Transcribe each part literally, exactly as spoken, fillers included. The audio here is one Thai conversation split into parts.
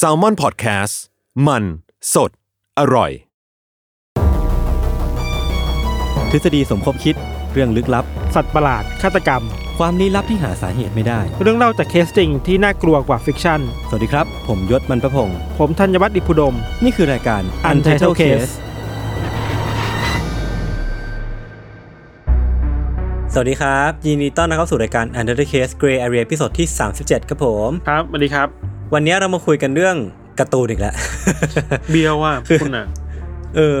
SALMON PODCAST มันสดอร่อยทฤษฎีสมคบคิดเรื่องลึกลับสัตว์ประหลาดฆาตกรรมความลี้ลับที่หาสาเหตุไม่ได้เรื่องเล่าจากเคสจริงที่น่ากลัวกว่าฟิกชั่นสวัสดีครับผมยศมันประพงษ์ผมธัญวัฒน์อิพุดมนี่คือรายการ Untitled Case สวัสดีครับยินดีต้อนรับเข้าสู่รายการ Under the Case Gray Area ตอนที่สามสิบเจ็ดครับผมครับสวัสดีครับวันนี้เรามาคุยกันเรื่องการ์ตูนอีกแล้วเบียวอ่ะคุณน่ะเออ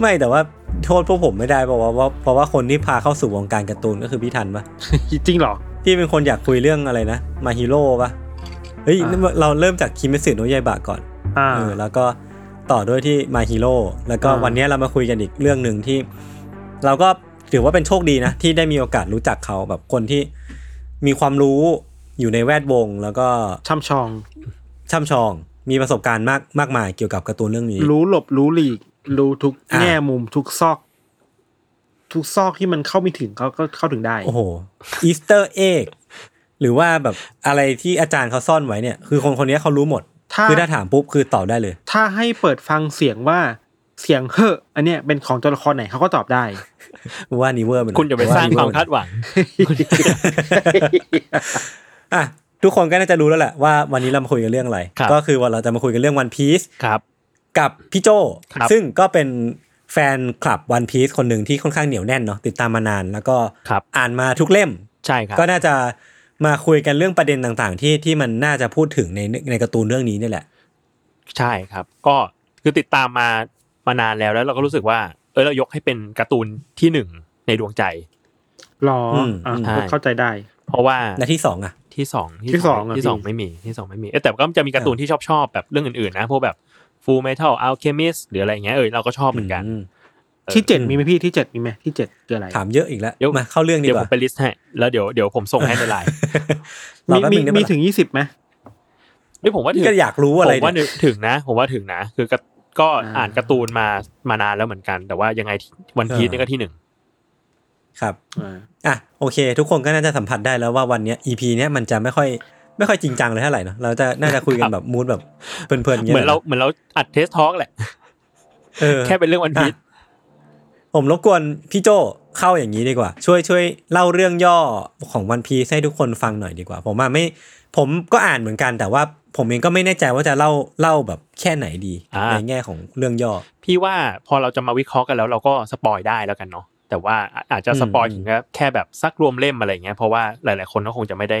ไม่แต่ว่าโทษพวกผมไม่ได้เพราะว่าเพราะว่าคนที่พาเข้าสู่วงการการ์ตูนก็คือพี่ทันป่ะจริงเหรอพี่เป็นคนอยากคุยเรื่องอะไรนะมาฮีโร่ป่ะเฮ้ยเราเริ่มจากคิเมสึโนะยาอิบะก่อนเออแล้วก็ต่อด้วยที่มาฮีโร่แล้วก็วันนี้เรามาคุยกันอีกเรื่องนึงที่เราก็ถือว่าเป็นโชคดีนะที่ได้มีโอกาสรู้จักเขาแบบคนที่มีความรู้อยู่ในแวดวงแล้วก็ช่ำชองช่ำชองมีประสบการณ์มากมากมายเกี่ยวกับการ์ตูนเรื่องนี้รู้หลบรู้หลีกรู้ทุกแง่มุมทุกซอกทุกซอกที่มันเข้าไม่ถึงเขาก็เข้าถึงได้โอ้โหอีสเตอร์เอ็กหรือว่าแบบอะไรที่อาจารย์เขาซ่อนไว้เนี่ยคือคนคนนี้เขารู้หมดคือถ้าถามปุ๊บคือตอบได้เลยถ้าให้เปิดฟังเสียงว่าเสียงเฮ่ออันเนี้ยเป็นของตัวละครไหนเขาก็ตอบได้ว่านิเวอร์มันคุณอย่าไปสร้างความคาดหวังอ่ะทุกคนก็น่าจะรู้แล้วแหละว่าวันนี้เรามาคุยกันเรื่องอะไรก็คือว่าเราจะมาคุยกันเรื่อง One Piece ครับกับพี่โจซึ่งก็เป็นแฟนคลับ One Piece คนหนึ่งที่ค่อนข้างเหนียวแน่นเนาะติดตามมานานแล้วก็อ่านมาทุกเล่มใช่ครับก็น่าจะมาคุยกันเรื่องประเด็นต่างๆที่ที่มันน่าจะพูดถึงในในการ์ตูนเรื่องนี้นี่แหละใช่ครับก็คือติดตามมามานานแล้วแล้วเราก็รู้สึกว่าเออเรายกให้เป็นการ์ตูนที่หนึ่งในดวงใจหรออ่าเข้าใจได้เพราะว่าและที่สองอะที่สองที่สองที่สองไม่มีที่สองไม่มีแต่ก็จะมีการ์ตูนที่ชอบชอบแบบเรื่องอื่นๆนะพวกแบบ Fullmetal Alchemist หรืออะไรอย่างเงี้ยเออเราก็ชอบเหมือนกันที่เจ็ดมีไหมพี่ที่เจ็ดมีไหมที่เจ็ดคืออะไรถามเยอะอีกแล้วมาเข้าเรื่องดีกว่าเดี๋ยวผมไปลิสต์ให้แล้วเดี๋ยวเดี๋ยวผมส่งให้ในไลน์มีมีมีถึงยี่สิบไหมนี่ผมว่าถึงก็อยากรู้อะไรผมว่าถึงนะผมว่าถึงนะคือก็อ่านการ์ตูนมามานานแล้วเหมือนกันแต่ว่ายังไงวันพีซนี่ก็ที่หนึ่งครับอ่ะโอเคทุกคนก็น่าจะสัมผัสได้แล้วว่าวันเนี้ย อี พี เนี้ยมันจะไม่ค่อยไม่ค่อยจริงจังเลยเท่าไหร่เนาะเราจะน่าจะคุยกันแบบมูดแบบเพลินๆเงี้ยเหมือนเราเหมือนเราอัดเทสทอล์กแหละเออแค่เป็นเรื่องวันพีซผมรบกวนพี่โจเข้าอย่างนี้ดีกว่าช่วยช่วยเล่าเรื่องย่อของวันพีซให้ทุกคนฟังหน่อยดีกว่าผมว่าไม่ผมก็อ่านเหมือนกันแต่ว่าผมเองก็ไม่แน่ใจว่าจะเล่าเล่าแบบแค่ไหนดีในแง่ของเรื่องย่อพี่ว่าพอเราจะมาวิเคราะห์กันแล้วเราก็สปอยได้แล้วกันเนาะแต่ว่าอาจจะสปอยถึงแค่แบบซักรวมเล่มอะไรเงี้ยเพราะว่าหลายๆคนก็คงจะไม่ได้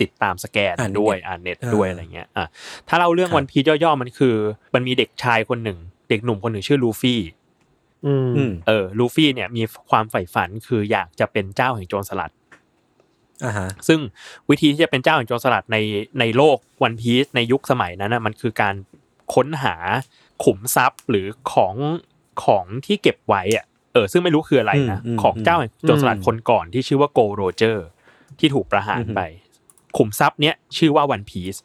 ติดตามสแกนด้วยอ่านเน็ตด้วยอะไรเงี้ยอ่ะถ้าเล่าเรื่องวันพีซย่อๆมันคือมันมีเด็กชายคนหนึ่งเด็กหนุ่มคนหนึ่งชื่อลูฟี่อืมเออลูฟี่เนี่ยมีความใฝ่ฝันคืออยากจะเป็นเจ้าแห่งโจรสลัดอ่าฮะซึ่งวิธีที่จะเป็นเจ้าแห่งโจรสลัดในในโลกวันพีซในยุคสมัยนั้นนะมันคือการค้นหาขุมทรัพย์หรือของของที่เก็บไว้อ่ะเออซึ่งไม่รู้คืออะไรนะของเจ้าแห่งโจรสลัดคนก่อนที่ชื่อว่าโกโรเจอร์ที่ถูกประหารไปขุมทรัพย์เนี้ยชื่อว่าวันพีซ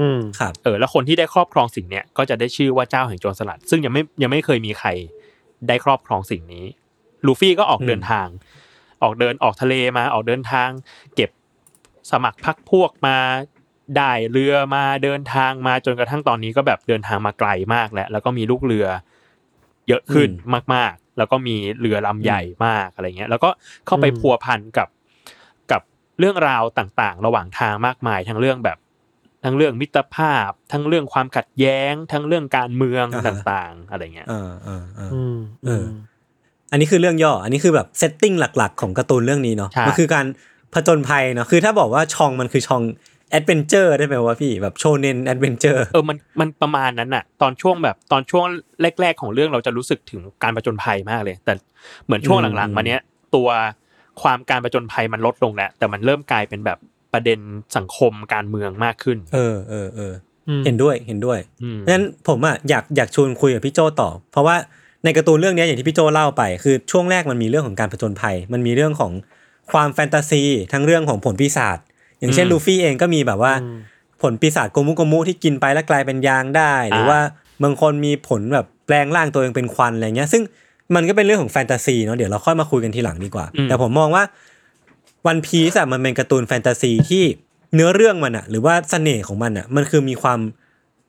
อืมครับเออแล้วคนที่ได้ครอบครองสิ่งเนี้ยก็จะได้ชื่อว่าเจ้าแห่งโจรสลัดซึ่งยังไม่ยังไม่เคยมีใครได้ครอบครองสิ่งนี้ลูฟี่ก็ออกเดินทางออกเดินออกทะเลมาออกเดินทางเก็บสมัครพรรคพวกมาได้เรือมาเดินทางมาจนกระทั่งตอนนี้ก็แบบเดินทางมาไกลมากแล้วแล้วก็มีลูกเรือเยอะขึ้นมากๆแล้วก็มีเรือลำใหญ่มากอะไรเงี้ยแล้วก็เข้าไปพัวพันกับกับเรื่องราวต่างๆระหว่างทางมากมายทั้งเรื่องแบบทั้งเรื่องมิตรภาพทั้งเรื่องความขัดแย้งทั้งเรื่องการเมืองต่างๆอะไรเงี้ยเออเออเออเอออันนี้คือเรื่องย่ออันนี้คือแบบเซตติ้งหลักๆของการ์ตูนเรื่องนี้เนาะมันคือการผจญภัยเนาะคือถ้าบอกว่าชองมันคือชองแอดเวนเจอร์ได้ไหมวะพี่แบบโชเน็นแอดเวนเจอร์เออมันมันประมาณนั้นน่ะตอนช่วงแบบตอนช่วงแรกๆของเรื่องเราจะรู้สึกถึงการผจญภัยมากเลยแต่เหมือนช่วงหลังๆมาเนี้ยตัวความการผจญภัยมันลดลงแล้วแต่มันเริ่มกลายเป็นแบบผ ประเด็นสังคมการเมืองมากขึ้นเออเออเออเห็นด้วยเห็นด้วยเพราะฉะนั้นผมอ่ะอยากอยากชวนคุยกับพี่โจต่อเพราะว่าในการ์ตูนเรื่องนี้อย่างที่พี่โจเล่าไปคือช่วงแรกมันมีเรื่องของการผจญภัยมันมีเรื่องของความแฟนตาซีทั้งเรื่องของผลปีศาจอย่างเช่นลูฟี่เองก็มีแบบว่าผลปีศาจโกมุโกมุที่กินไปแล้วกลายเป็นยางได้หรือว่าบางคนมีผลแบบแปลงร่างตัวเองเป็นควันอะไรเงี้ยซึ่งมันก็เป็นเรื่องของแฟนตาซีเนาะเดี๋ยวเราค่อยมาคุยกันทีหลังดีกว่าแต่ผมมองว่าOne Piece อ่ะมันเป็นการ์ตูนแฟนตาซีที่เนื้อเรื่องมันอ่ะหรือว่าเสน่ห์ของมันอ่ะมันคือมีความ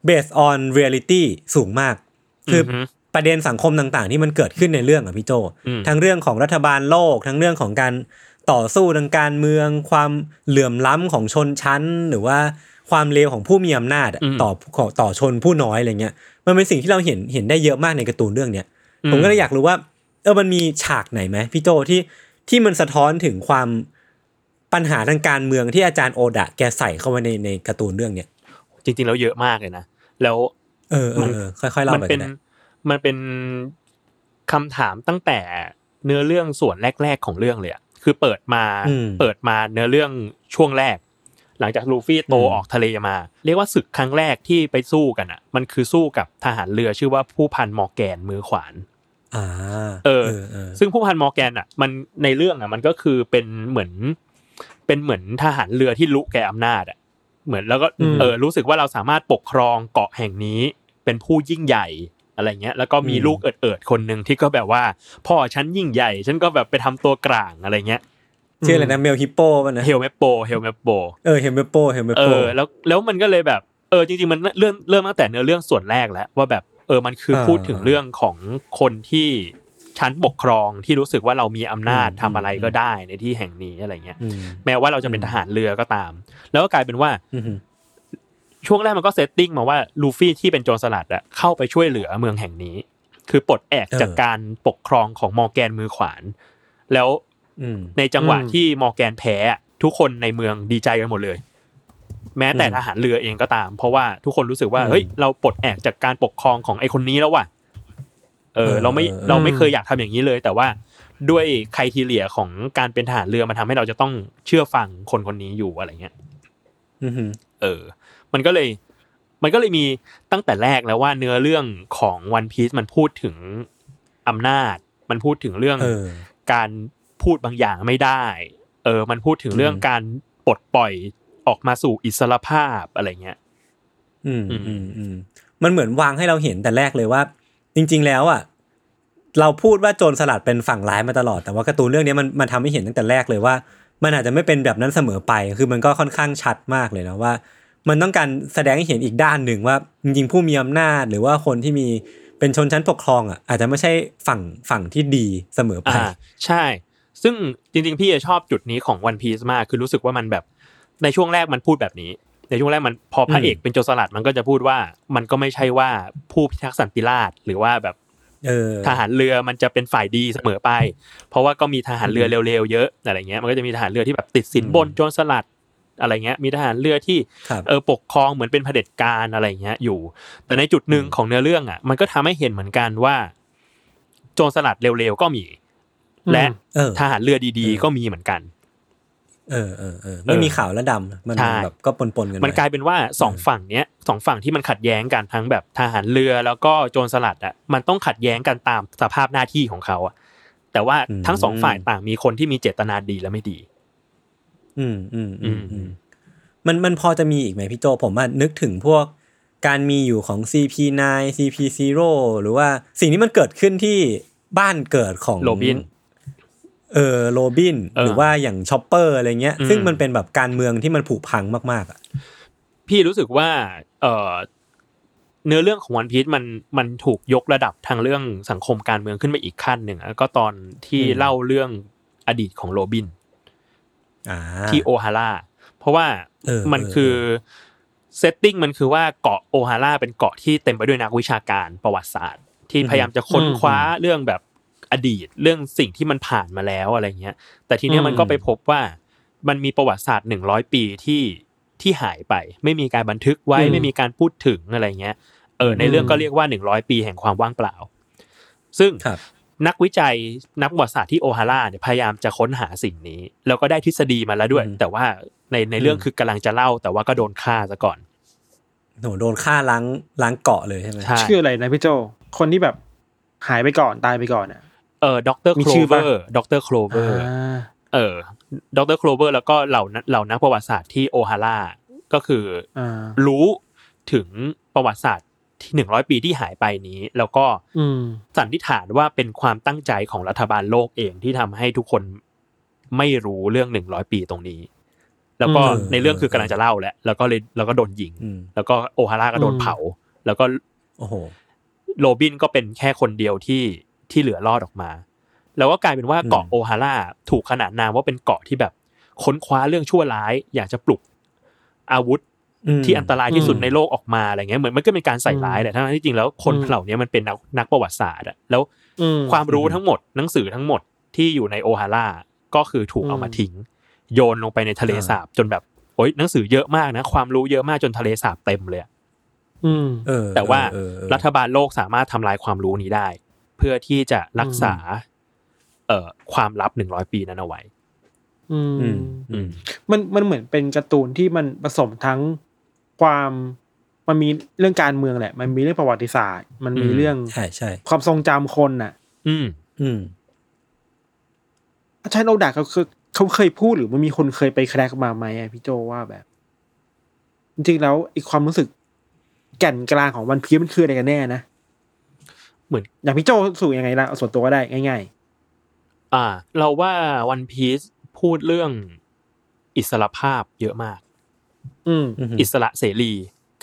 based on reality สูงมากคือประเด็นสังคมต่างๆที่มันเกิดขึ้นในเรื่องอ่ะพี่โจทั้งเรื่องของรัฐบาลโลกทั้งเรื่องของการต่อสู้ทางการเมืองความเหลื่อมล้ำของชนชั้นหรือว่าความเลวของผู้มีอำนาจต่อต่อชนผู้น้อยอะไรเงี้ยมันเป็นสิ่งที่เราเห็นเห็นได้เยอะมากในการ์ตูนเรื่องเนี้ยผมก็เลยอยากรู้ว่าเออมันมีฉากไหนมั้ยพี่โจที่ที่มันสะท้อนถึงความปัญหาทางการเมืองที่อาจารย์โอดะแกใส่เข้ามาในในการ์ตูนเรื่องเนี้ยจริงๆแล้วเยอะมากเลยนะแล้วเออๆค่อยๆเล่าไปนะมันเป็นคำถามตั้งแต่เนื้อเรื่องส่วนแรกๆของเรื่องเลยอ่ะคือเปิดมาเปิดมาเนื้อเรื่องช่วงแรกหลังจากลูฟี่โตออกทะเลมาเรียกว่าศึกครั้งแรกที่ไปสู้กันอ่ะมันคือสู้กับทหารเรือชื่อว่าผู้พันมอร์แกนมือขวานอ่าเออซึ่งผู้พันมอร์แกนอ่ะมันในเรื่องอ่ะมันก็คือเป็นเหมือนเป็นเหมือนทหารเรือที่ลุกแก่อำนาจอ่ะเหมือนแล้วก็เออรู้สึกว่าเราสามารถปกครองเกาะแห่งนี้เป็นผู้ยิ่งใหญ่อะไรเงี้ยแล้วก็มีลูกเอิดๆคนนึงที่ก็แบบว่าพ่อฉันยิ่งใหญ่ฉันก็แบบไปทำตัวกลางอะไรเงี้ยชื่ออะไรนะเมลฮิปโปป่ะนะเฮลเมปโปเฮลเมปโปเออเฮลเมปโปเฮลเมปโปเออแล้วแล้วมันก็เลยแบบเออจริงๆมันเริ่มเริ่มตั้งแต่เนื้อเรื่องส่วนแรกแล้วว่าแบบเออมันคือพูดถึงเรื่องของคนที่ชั้นปกครองที่รู้สึกว่าเรามีอำนาจทำอะไรก็ได้ในที่แห่งนี้อะไรเงี้ยแม้ว่าเราจะเป็นทหารเรือก็ตามแล้วก็กลายเป็นว่าช่วงแรกมันก็เซตติ้งมาว่าลูฟี่ที่เป็นโจรสลัดอะเข้าไปช่วยเหลือเมืองแห่งนี้คือปลดแอกจากการปกครองของมอร์แกนมือขวานแล้วในจังหวะที่มอร์แกนแพ้ทุกคนในเมืองดีใจกันหมดเลยแม้แต่ทหารเรือเองก็ตามเพราะว่าทุกคนรู้สึกว่าเฮ้ยเราปลดแอกจากการปกครองของไอ้คนนี้แล้วว่ะเออเราไม่เราไม่เคยอยากทำอย่างนี้เลยแต่ว่าด้วยไครทีเรียของการเป็นทหารเรือมันทำให้เราจะต้องเชื่อฟังคนคนนี้อยู่อะไรเงี้ยเออมันก็เลยมันก็เลยมีตั้งแต่แรกแล้วว่าเนื้อเรื่องของ One Piece มันพูดถึงอำนาจมันพูดถึงเรื่องการพูดบางอย่างไม่ได้เออมันพูดถึงเรื่องการปลดปล่อยออกมาสู่อิสรภาพอะไรเงี้ยอืมอืมอืมมันเหมือนวางให้เราเห็นแต่แรกเลยว่าจริงๆแล้วอ่ะเราพูดว่าโจรสลัดเป็นฝั่งร้ายมาตลอดแต่ว่าการ์ตูนเรื่องนี้มันมันทำให้เห็นตั้งแต่แรกเลยว่ามันอาจจะไม่เป็นแบบนั้นเสมอไปคือมันก็ค่อนข้างชัดมากเลยนะว่ามันต้องการแสดงให้เห็นอีกด้านหนึ่งว่าจริงๆผู้มีอำนาจหรือว่าคนที่มีเป็นชนชั้นปกครองอ่ะอาจจะไม่ใช่ฝั่งฝั่งที่ดีเสมอไปใช่ซึ่งจริงๆพี่ชอบจุดนี้ของ One Piece มากคือรู้สึกว่ามันแบบในช่วงแรกมันพูดแบบนี้ในช่วงแรกมันพอพระเอกเป็นโจรสลัดมันก็จะพูดว่ามันก็ไม่ใช่ว่าผู้พิทักษ์สันติราษฎร์หรือว่าแบบเออทหารเรือมันจะเป็นฝ่ายดีเสมอไปเพราะว่าก็มีทหารเรือเร็วๆเยอะอะไรเงี้ยมันก็จะมีทหารเรือที่แบบติดสินบนโจรสลัดอะไรเงี้ยมีทหารเรือที่เออปกครองเหมือนเป็นเผด็จการอะไรเงี้ยอยู่แต่ในจุดนึงของเนื้อเรื่องอ่ะมันก็ทำให้เห็นเหมือนกันว่าโจรสลัดเร็วๆก็มีและทหารเรือดีๆก็มีเหมือนกันเออเออเออไม่มีขาวและดำมันแบบก็ปนๆกันมันกลายเป็นว่าสองฝั่งเนี้ยสองฝั่งที่มันขัดแย้งกันทั้งแบบทหารเรือแล้วก็โจรสลัดอ่ะมันต้องขัดแย้งกันตามสภาพหน้าที่ของเขาอ่ะแต่ว่าทั้งสองฝ่ายต่างมีคนที่มีเจตนาดีและไม่ดีอืมอืมอืมอืมมันมันพอจะมีอีกไหมพี่โจผมว่านึกถึงพวกการมีอยู่ของ ซี พี ไนน์ ซี พี โร่ หรือว่าสิ่งที่มันเกิดขึ้นที่บ้านเกิดของโรบินเออโรบินหรือว่าอย่างช็อปเปอร์อะไรเงี้ยซึ่งมันเป็นแบบการเมืองที่มันผุพังมากๆอ่ะพี่รู้สึกว่าเออเนื้อเรื่องของวันพีซมันมันถูกยกระดับทางเรื่องสังคมการเมืองขึ้นไปอีกขั้นหนึ่งแล้วก็ตอนที่เล่าเรื่องอดีตของโรบินที่โอฮาร่าเพราะว่ามันคือเซตติ้งมันคือว่าเกาะโอฮาร่าเป็นเกาะที่เต็มไปด้วยนักวิชาการประวัติศาสตร์ที่พยายามจะค้นคว้าเรื่องแบบอดีตเรื่องสิ่งที่มันผ่านมาแล้วอะไรเงี้ยแต่ทีเนี้ยมันก็ไปพบว่ามันมีประวัติศาสตร์หนึ่งร้อยปีที่ที่หายไปไม่มีการบันทึกไว้ไม่มีการพูดถึงอะไรเงี้ยเออในเรื่องก็เรียกว่าหนึ่งร้อยปีแห่งความว่างเปล่าซึ่ง นักวิจัยนักประวัติศาสตร์ที่โอฮาร่าเนี่ยพยายามจะค้นหาสิ่งนี้แล้วก็ได้ทฤษฎีมาแล้วด้วยแต่ว่าในในเรื่องคือกำลังจะเล่าแต่ว่าก็โดนฆ่าซะก่อนโหโดนฆ่าล้างล้างเกาะเลยใช่ไหมชื่ออะไรนะพี่โจคนที่แบบหายไปก่อนตายไปก่อนอ่ะเออด็อกเตอร์โคลเวอร์ด็อกเตอร์โคลเวอร์เออด็อกเตอร์โคลเวอร์แล้วก็เหล่าเหล่านักประวัติศาสตร์ที่โอฮาร่าก็คือรู้ถึงประวัติศาสตร์ที่หนึ่งร้อยปีที่หายไปนี้แล้วก็สันนิษฐานว่าเป็นความตั้งใจของรัฐบาลโลกเองที่ทำให้ทุกคนไม่รู้เรื่องหนึ่งร้อยปีตรงนี้แล้วก็ในเรื่องคือกำลังจะเล่าแหละแล้วก็เลยแล้วก็โดนยิงแล้วก็โอฮาร่าก็โดนเผาแล้วก็โอ้โหโรบินก็เป็นแค่คนเดียวที่ที่เหลือรอดออกมาแล้วก็กลายเป็นว่าเกาะโอฮาร่าถูกขนานนามว่าเป็นเกาะที่แบบค้นคว้าเรื่องชั่วร้ายอยากจะปลุกอาวุธที่อันตรายที่สุดในโลกออกมาอะไรเงี้ยเหมือนมันก็เป็นการใส่ร้ายแหละทั้งที่จริงแล้วคนเหล่านี้มันเป็นนักนักประวัติศาสตร์อะแล้วความรู้ทั้งหมดหนังสือทั้งหมดที่อยู่ในโอฮาร่าก็คือถูกเอามาทิ้งโยนลงไปในทะเลสาบจนแบบโอ๊ยหนังสือเยอะมากนะความรู้เยอะมากจนทะเลสาบเต็มเลยอืมเออแต่ว่ารัฐบาลโลกสามารถทำลายความรู้นี้ได้เพื่อที่จะรักษาเอ่อความลับหนึ่งร้อยปีนั้นเอาไว้อืมอืมมันมันเหมือนเป็นการ์ตูนที่มันผสมทั้งความมันมีเรื่องการเมืองแหละมันมีเรื่องประวัติศาสตร์มันมีเรื่องใช่ใช่ความทรงจำคนน่ะอืมอืมอาจารย์โอดาเขาคือเขาเคยพูดหรือมันมีคนเคยไปแคร็กมาไหมพี่โจว่าแบบจริงๆแล้วอีกความรู้สึกแก่นกลางของวันพีซมันคืออะไรกันแน่นะเหมือนอย่างพี่โจสู่ยังไงล่ะส่วนตัวก็ได้ง่ายๆอ่าเราว่าวันพีซพูดเรื่องอิสรภาพเยอะมากอืมอิสระเสรี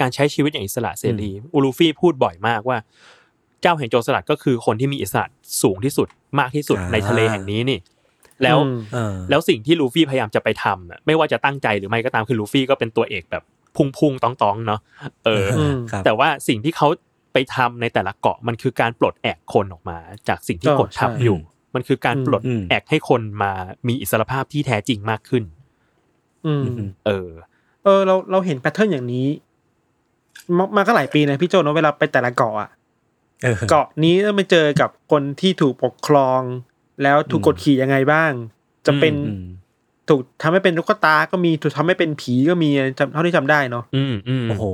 การใช้ชีวิตอย่างอิสระเสรีอูลูฟี่พูดบ่อยมากว่าเจ้าแห่งโจรสลัดก็คือคนที่มีอิสระสูงที่สุดมากที่สุดในทะเลแห่งนี้นี่แล้วแล้วสิ่งที่ลูฟี่พยายามจะไปทำไม่ว่าจะตั้งใจหรือไม่ก็ตามคือลูฟี่ก็เป็นตัวเอกแบบพุ่งๆต้องต้องเนาะเออแต่ว่าสิ่งที่เขาไปทำในแต่ละเกาะมันคือการปลดแอกคนออกมาจากสิ่งที่กดทับอยู่มันคือการปลดแอกให้คนมามีอิสรภาพที่แท้จริงมากขึ้นเออเออเราเราเห็นแพทเทิร์นอย่างนี้มาก็หลายปีนะพี่โจเนาะเวลาไปแต่ละเกาะอ่ะเกาะนี้ต้องไปเจอกับคนที่ถูกปกครองแล้วถูกกดขี่ยังไงบ้างจะเป็นถูกทำให้เป็นตุ๊กตาก็มีถูกทำให้เป็นผีก็มีเท่าที่จำได้เนาะอืมอืมโอ้โห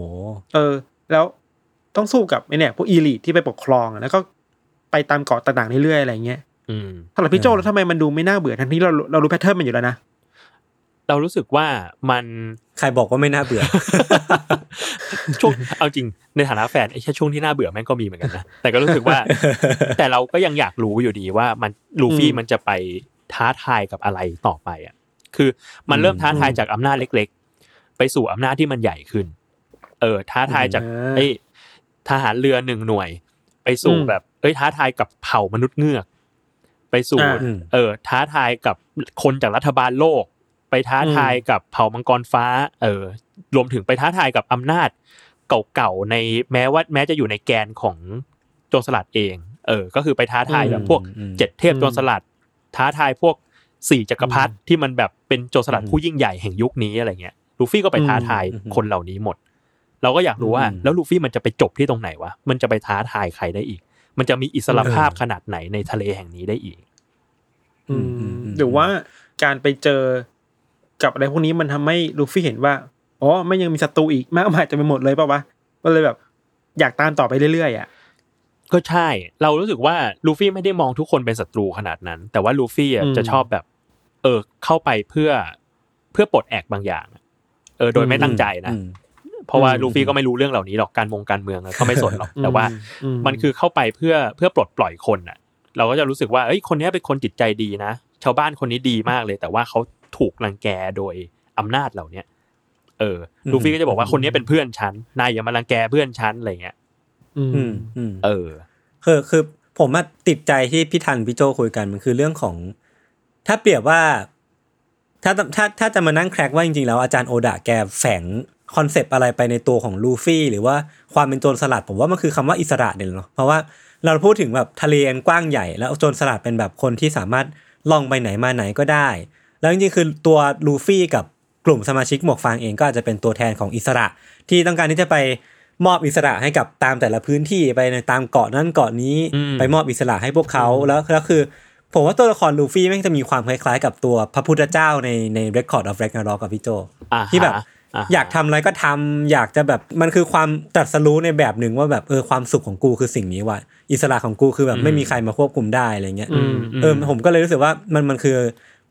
เออแล้วต้องสู้กับไอ้เนี่ยพวกอีลิทที่ไปปกครองแล้วก็ไปตามเกาะต่างๆเรื่อยๆอะไรเงี้ยอืมสำหรับพี่โจแล้วทำไมมันดูไม่น่าเบื่อทั้งที่เราเรารู้แพทเทิร์นมันอยู่แล้วนะเรารู้สึกว่ามันใครบอกว่าไม่น่าเบื่อช่วงเอาจริงในฐานะแฟนไอ้ช่วงที่น่าเบื่อแม่งก็มีเหมือนกันนะแต่ก็รู้สึกว่าแต่เราก็ยังอยากรู้อยู่ดีว่ามันลูฟี่มันจะไปท้าทายกับอะไรต่อไปอ่ะคือมันเริ่มท้าทายจากอำนาจเล็กๆไปสู่อำนาจที่มันใหญ่ขึ้นเออท้าทายจากไอ้ทหารเรือหนึ่งหน่วยไปสู่แบบเอ้ยท้าทายกับเผ่ามนุษย์เงือกไปสู่เออท้าทายกับคนจากรัฐบาลโลกไปท้าทายกับเผ่ามังกรฟ้าเออรวมถึงไปท้าทายกับอำนาจเก่าๆในแม้ว่าแม้จะอยู่ในแกนของโจรสลัดเองเออก็คือไปท้าทายแบบพวกเจ็ดเทพโจรสลัดท้าทายพวกสี่จักรพรรดิที่มันแบบเป็นโจรสลัดผู้ยิ่งใหญ่แห่งยุคนี้อะไรเงี้ยลูฟี่ก็ไปท้าทายคนเหล่านี้หมดเราก็อยากรู้ว่าแล้วลูฟี่มันจะไปจบที่ตรงไหนวะมันจะไปท้าทายใครได้อีกมันจะมีอิสรภาพขนาดไหนในทะเลแห่งนี้ได้อีกหรือว่าการไปเจอกับอะไรพวกนี้มันทำให้ลูฟี่เห็นว่าอ๋อไม่ยังมีศัตรูอีกมากมายจะไปหมดเลยป่าววะก็เลยแบบอยากตามต่อไปเรื่อยๆอ่ะก็ใช่เรารู้สึกว่าลูฟี่ไม่ได้มองทุกคนเป็นศัตรูขนาดนั้นแต่ว่าลูฟี่จะชอบแบบเออเข้าไปเพื่อเพื่อปลดแอกบางอย่างเออโดยไม่ตั้งใจนะเพราะว่าลูฟี่ก็ไม่รู้เรื่องเหล่านี้หรอกการมงการเมืองเขาไม่สนหรอกแต่ว่ามันคือเข้าไปเพื่อเพื่อปลดปล่อยคนอ่ะเราก็จะรู้สึกว่าเอ้ยคนนี้เป็นคนจิตใจดีนะชาวบ้านคนนี้ดีมากเลยแต่ว่าเขาถูกรังแกโดยอำนาจเหล่านี้เออลูฟี่ก็จะบอกว่าคนนี้เป็นเพื่อนฉันนายอย่ามารังแกเพื่อนฉันอะไรเงี้ยอืมเออคือคือผมอ่ะติดใจที่พี่ทันพี่โจคุยกันมันคือเรื่องของถ้าเปรียบว่าถ้าถ้าถ้าจะมานั่งแคร็กว่าจริงๆแล้วอาจารย์โอดะแกแฝงคอนเซปต์อะไรไปในตัวของลูฟี่หรือว่าความเป็นโจรสลัดผมว่ามันคือคำว่าอิสระเนี่ยเนาะเพราะว่าเราพูดถึงแบบทะเลอันกว้างใหญ่แล้วโจรสลัดเป็นแบบคนที่สามารถล่องไปไหนมาไหนก็ได้แล้วจริงๆคือตัวลูฟี่กับกลุ่มสมาชิกหมวกฟางเองก็อาจจะเป็นตัวแทนของอิสระที่ต้องการที่จะไป มอบอิสระให้กับตามแต่ละพื้นที่ไปในตามเกาะนั้นเกาะนี้ไปมอบอิสระให้พวกเขาแล้วแล้วคือผมว่าตัวละครลูฟี่แม่งจะมีความคล้ายๆกับตัวพระพุทธเจ้าในใน Record of Ragnarok กับพี่โจที่แบบอยากทำอะไรก็ทำอยากจะแบบมันคือความตรัสรู้ในแบบหนึ่งว่าแบบเออความสุขของกูคือสิ่งนี้ว่ะอิสระของกูคือแบบไม่มีใครมาควบคุมได้อะไรเงี้ยเออผมก็เลยรู้สึกว่ามันมันคือ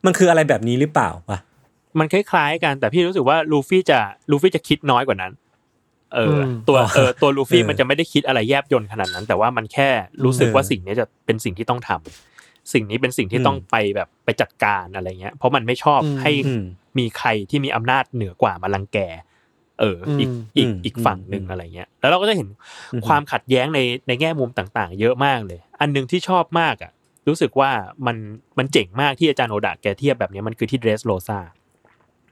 มันคืออะไรแบบนี้หรือเปล่าวะมันคล้ายๆกันแต่พี่รู้สึกว่าลูฟี่จะลูฟี่จะคิดน้อยกว่านั้นเออตัวเออตัวลูฟี่มันจะไม่ได้คิดอะไรแยบยลขนาดนั้นแต่ว่ามันแค่รู้สึกว่าสิ่งนี้จะเป็นสิ่งที่ต้องทำสิ่งนี้เป็นสิ่งที่ต้องไปแบบไปจัดการอะไรเงี้ยเพราะมันไม่ชอบให้มีใครที่มีอำนาจเหนือกว่ามารังแกเอออีกอีกอีกฝั่งนึงอะไรเงี้ยแล้วเราก็จะเห็นความขัดแย้งในในแง่มุมต่างๆเยอะมากเลยอันนึงที่ชอบมากอ่ะรู้สึกว่ามันมันเจ๋งมากที่อาจารย์โอดะแกเทียบแบบนี้มันคือที่เดรสโรซา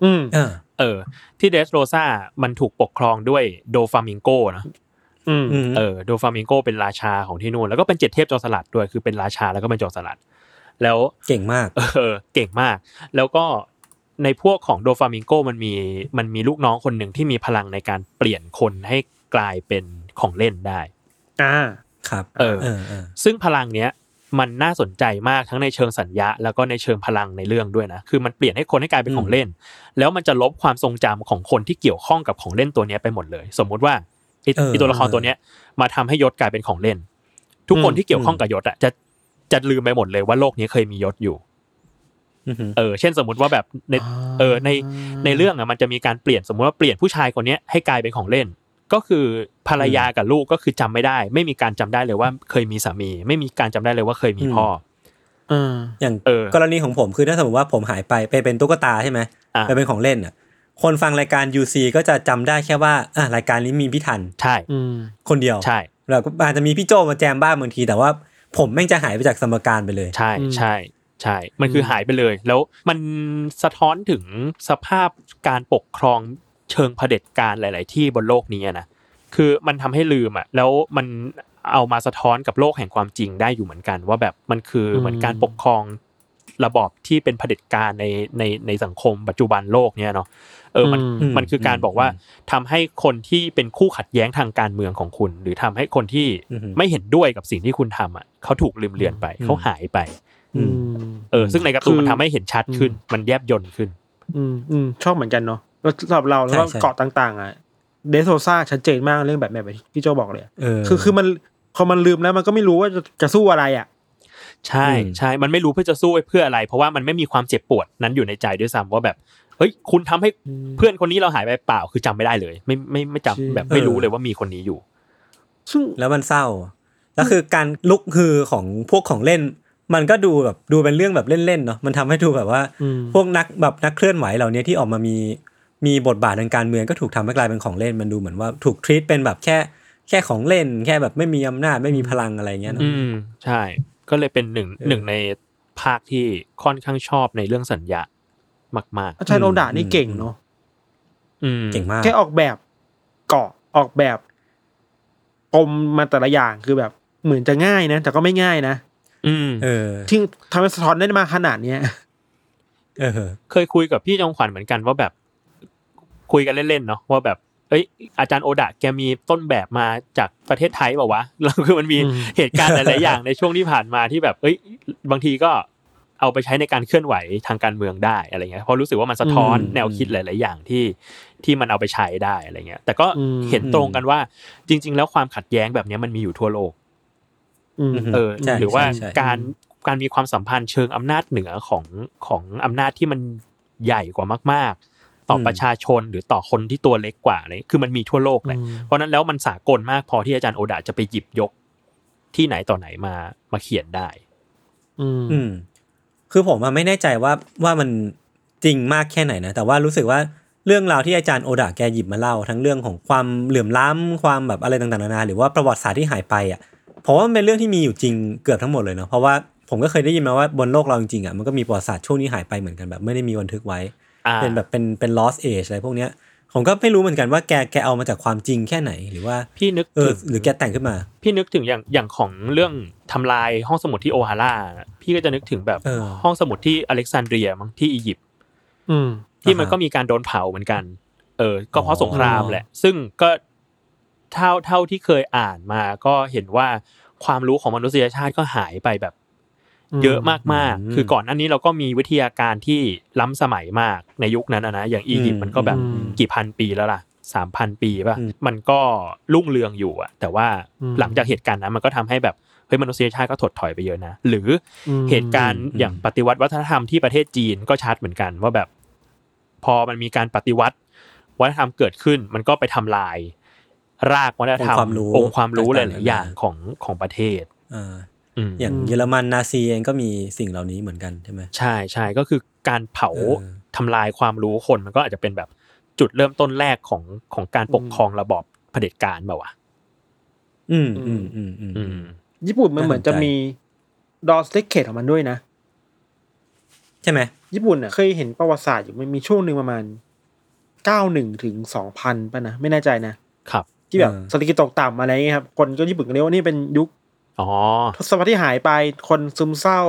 อืมเออเออที่เดรสโรซามันถูกปกครองด้วยโดฟามิงโกนะอืมเออโดฟามิงโกเป็นราชาของที่นู่นแล้วก็เป็นเจ็ดเทพจอมสลัดด้วยคือเป็นราชาแล้วก็เป็นจอมสลัดแล้วเก่งมากเออเก่งมากแล้วก็ในพวกของโดฟามิงโกมันมีมันมีลูกน้องคนหนึ่งที่มีพลังในการเปลี่ยนคนให้กลายเป็นของเล่นได้อ่าครับเออซึ่งพลังเนี้ยมันน่าสนใจมากทั้งในเชิงสัญญาแล้วก็ในเชิงพลังในเรื่องด้วยนะคือมันเปลี่ยนให้คนให้กลายเป็นของเล่นแล้วมันจะลบความทรงจำของคนที่เกี่ยวข้องกับของเล่นตัวนี้ไปหมดเลยสมมติว่าไอ้ตัวละครตัวนี้มาทำให้ยศกลายเป็นของเล่นทุกคนที่เกี่ยวข้องกับยศอ่ะจะจะลืมไปหมดเลยว่าโลกนี้เคยมียศอยู่เออเช่นสมมติว่าแบบในเออในในเรื่องอ่ะมันจะมีการเปลี่ยนสมมติว่าเปลี่ยนผู้ชายคนนี้ให้กลายเป็นของเล่นก็คือภรรยากับลูกก็คือจำไม่ได้ไม่มีการจำได้เลยว่าเคยมีสามีไม่มีการจำได้เลยว่าเคยมีพ่ออย่างกรณีของผมคือถ้าสมมติว่าผมหายไปไปเป็นตุ๊กตาใช่ไหมไปเป็นของเล่นอ่ะคนฟังรายการ ยู ซี ก็จะจำได้แค่ว่าอ่ะรายการนี้มีพี่ทันใช่คนเดียวใช่แล้วก็อาจจะมีพี่โจมาแจมบ้างบางทีแต่ว่าผมแม่งจะหายไปจากสมการไปเลยใช่ใช่ใช่มันคือหายไปเลยแล้วมันสะท้อนถึงสภาพการปกครองเชิงเผด็จการหลายๆที่บนโลกนี้นะคือมันทำให้ลืมอ่ะแล้วมันเอามาสะท้อนกับโลกแห่งความจริงได้อยู่เหมือนกันว่าแบบมันคือเหมือนการปกครองระบอบที่เป็นเผด็จการในในในสังคมปัจจุบันโลกเนี้ยเนาะเออมันมันคือการบอกว่าทำให้คนที่เป็นคู่ขัดแย้งทางการเมืองของคุณหรือทำให้คนที่ไม่เห็นด้วยกับสิ่งที่คุณทำอ่ะเขาถูกลืมเลือนไปเขาหายไปเออซึ่งในการ์ตูนมันทำให้เห็นชัดขึ้นมันแยบยลขึ้นอืมอืมชอบเหมือนกันเนาะแล้วสำหรับเราแล้วก็เกาะต่างๆอ่ะเดโซซ่าชัดเจนมากเรื่องแบบแบบที่โจบอกเลยคือคือมันพอมันลืมแล้วมันก็ไม่รู้ว่าจะสู้อะไรอ่ะใช่ใช่มันไม่รู้เพื่อจะสู้เพื่ออะไรเพราะว่ามันไม่มีความเจ็บปวดนั้นอยู่ในใจด้วยซ้ำว่าแบบเฮ้ยคุณทำให้เพื่อนคนนี้เราหายไปเปล่าคือจำไม่ได้เลยไม่ไม่ไม่จำแบบไม่รู้เลยว่ามีคนนี้อยู่ซึ่งแล้วมันเศร้าแล้วคือการลุกฮือของพวกของเล่นมันก็ดูแบบดูเป็นเรื่องแบบเล่นๆเนาะมันทำให้ดูแบบว่าพวกนักแบบนักเคลื่อนไหวเหล่านี้ที่ออกมามีมีบทบาททางการเมืองก็ถูกทำให้กลายเป็นของเล่นมันดูเหมือนว่าถูกทรีตเป็นแบบแค่แค่ของเล่นแค่แบบไม่มีอำนาจไม่มีพลังอะไรเงี้ยนะอืมใช่ก็เลยเป็นหนึ่งหนึ่งในภาคที่ค่อนข้างชอบในเรื่องสัญญามากๆอาจารย์โอดะนี่เก่งเนาะอืมเก่งมากแค่ออกแบบเกาะออกแบบปมมาแต่ละอย่างคือแบบเหมือนจะง่ายนะแต่ก็ไม่ง่ายนะอืมเออที่ทำให้สะท้อนได้มาขนาดเนี้ยเออเคยคุยกับพี่จงขวัญเหมือนกันว่าแบบคุยกันเล่นๆเนาะว่าแบบเอ้ยอาจารย์โอดะแกมีต้นแบบมาจากประเทศไทยเปล่าวะแล้วคือมันมีเหตุการณ์หลายๆอย่างในช่วงที่ผ่านมาที่แบบเอ้ยบางทีก็เอาไปใช้ในการเคลื่อนไหวทางการเมืองได้อะไรเงี้ยเพราะรู้สึกว่ามันสะท้อนแนวคิดหลายๆอย่างที่ที่มันเอาไปใช้ได้อะไรเงี้ยแต่ก็เห็นตรงกันว่าจริงๆแล้วความขัดแย้งแบบนี้มันมีอยู่ทั่วโลกเออหรือว่าการการมีความสัมพันธ์เชิงอำนาจเหนือของของอำนาจที่มันใหญ่กว่ามากๆต่อประชาชนหรือต่อคนที่ตัวเล็กกว่าเลยคือมันมีทั่วโลกเลยเพราะนั้นแล้วมันสากลมากพอที่อาจารย์โอดะจะไปหยิบยกที่ไหนต่อไหนมามาเขียนได้อืมคือผมไม่แน่ใจว่าว่ามันจริงมากแค่ไหนนะแต่ว่ารู้สึกว่าเรื่องราวที่อาจารย์โอดะแกหยิบมาเล่าทั้งเรื่องของความเหลื่อมล้ำความแบบอะไรต่างๆนานาหรือว่าประวัติศาสตร์ที่หายไปอ่ะเพราะว่ามันเป็นเรื่องที่มีอยู่จริงเกือบทั้งหมดเลยเนาะเพราะว่าผมก็เคยได้ยินมาว่าบนโลกเราจริงๆอ่ะมันก็มีประวัติศาสตร์ช่วงนี้หายไปเหมือนกันแบบไม่ได้มีบันทึกไว้เป็นแบบเป็นเป็น lost age อะไรพวกเนี้ยผมก็ไม่รู้เหมือนกันว่าแกแกเอามาจากความจริงแค่ไหนหรือว่าพี่นึกเออหรือแกแต่งขึ้นมาพี่นึกถึงอย่างอย่างของเรื่องทำลายห้องสมุดที่โอฮาร่าพี่ก็จะนึกถึงแบบห้องสมุดที่อเล็กซานเดรียมั้งที่อียิปต์ที่มันก็มีการโดนเผาเหมือนกันเออก็เพราะสงครามแหละซึ่งก็ เท่าเท่าที่เคยอ่านมาก็เห็นว่าความรู้ของมนุษยชาติก็หายไปแบบเยอะมากๆคือก่อนหน้านี้เราก็มีวิทยาการที่ล้ำสมัยมากในยุคนั้นนะอย่างอียิปต์มันก็แบบกี่พันปีแล้วล่ะ สามพัน ปีป่ะมันก็รุ่งเรืองอยู่อ่ะแต่ว่าหลังจากเหตุการณ์นั้นมันก็ทำให้แบบเฮ้ยมนุษยชาติก็ถดถอยไปเยอะนะหรือเหตุการณ์อย่างปฏิวัติวัฒนธรรมที่ประเทศจีนก็ชัดเหมือนกันว่าแบบพอมันมีการปฏิวัติวัฒนธรรมเกิดขึ้นมันก็ไปทำลายรากวัฒนธรรมองค์ความรู้หลายๆอย่างของของประเทศอย่างเยอรมันนาซีเองก็มีสิ่งเหล่านี้เหมือนกันใช่ไหมใช่ใช่ก็คือการเผาทำลายความรู้คนมันก็อาจจะเป็นแบบจุดเริ่มต้นแรกของของการปกครองระบอบเผด็จการแบบว่าอืมอืมอืมอืมญี่ปุ่นมันเหมือนจะมีดอสติกเกตของมันด้วยนะใช่ไหมญี่ปุ่นอ่ะเคยเห็นประวัติศาสตร์อยู่มันมีช่วงหนึ่งประมาณเก้าหนึ่งถึงสองพันป่ะนะไม่แน่ใจนะครับที่แบบเศรษฐกิจตกต่ำอะไรเงี้ยครับคนก็ญี่ปุ่นก็เรียกว่านี่เป็นยุคอ๋อทศวรรษที่หายไปคนซึมเศร้า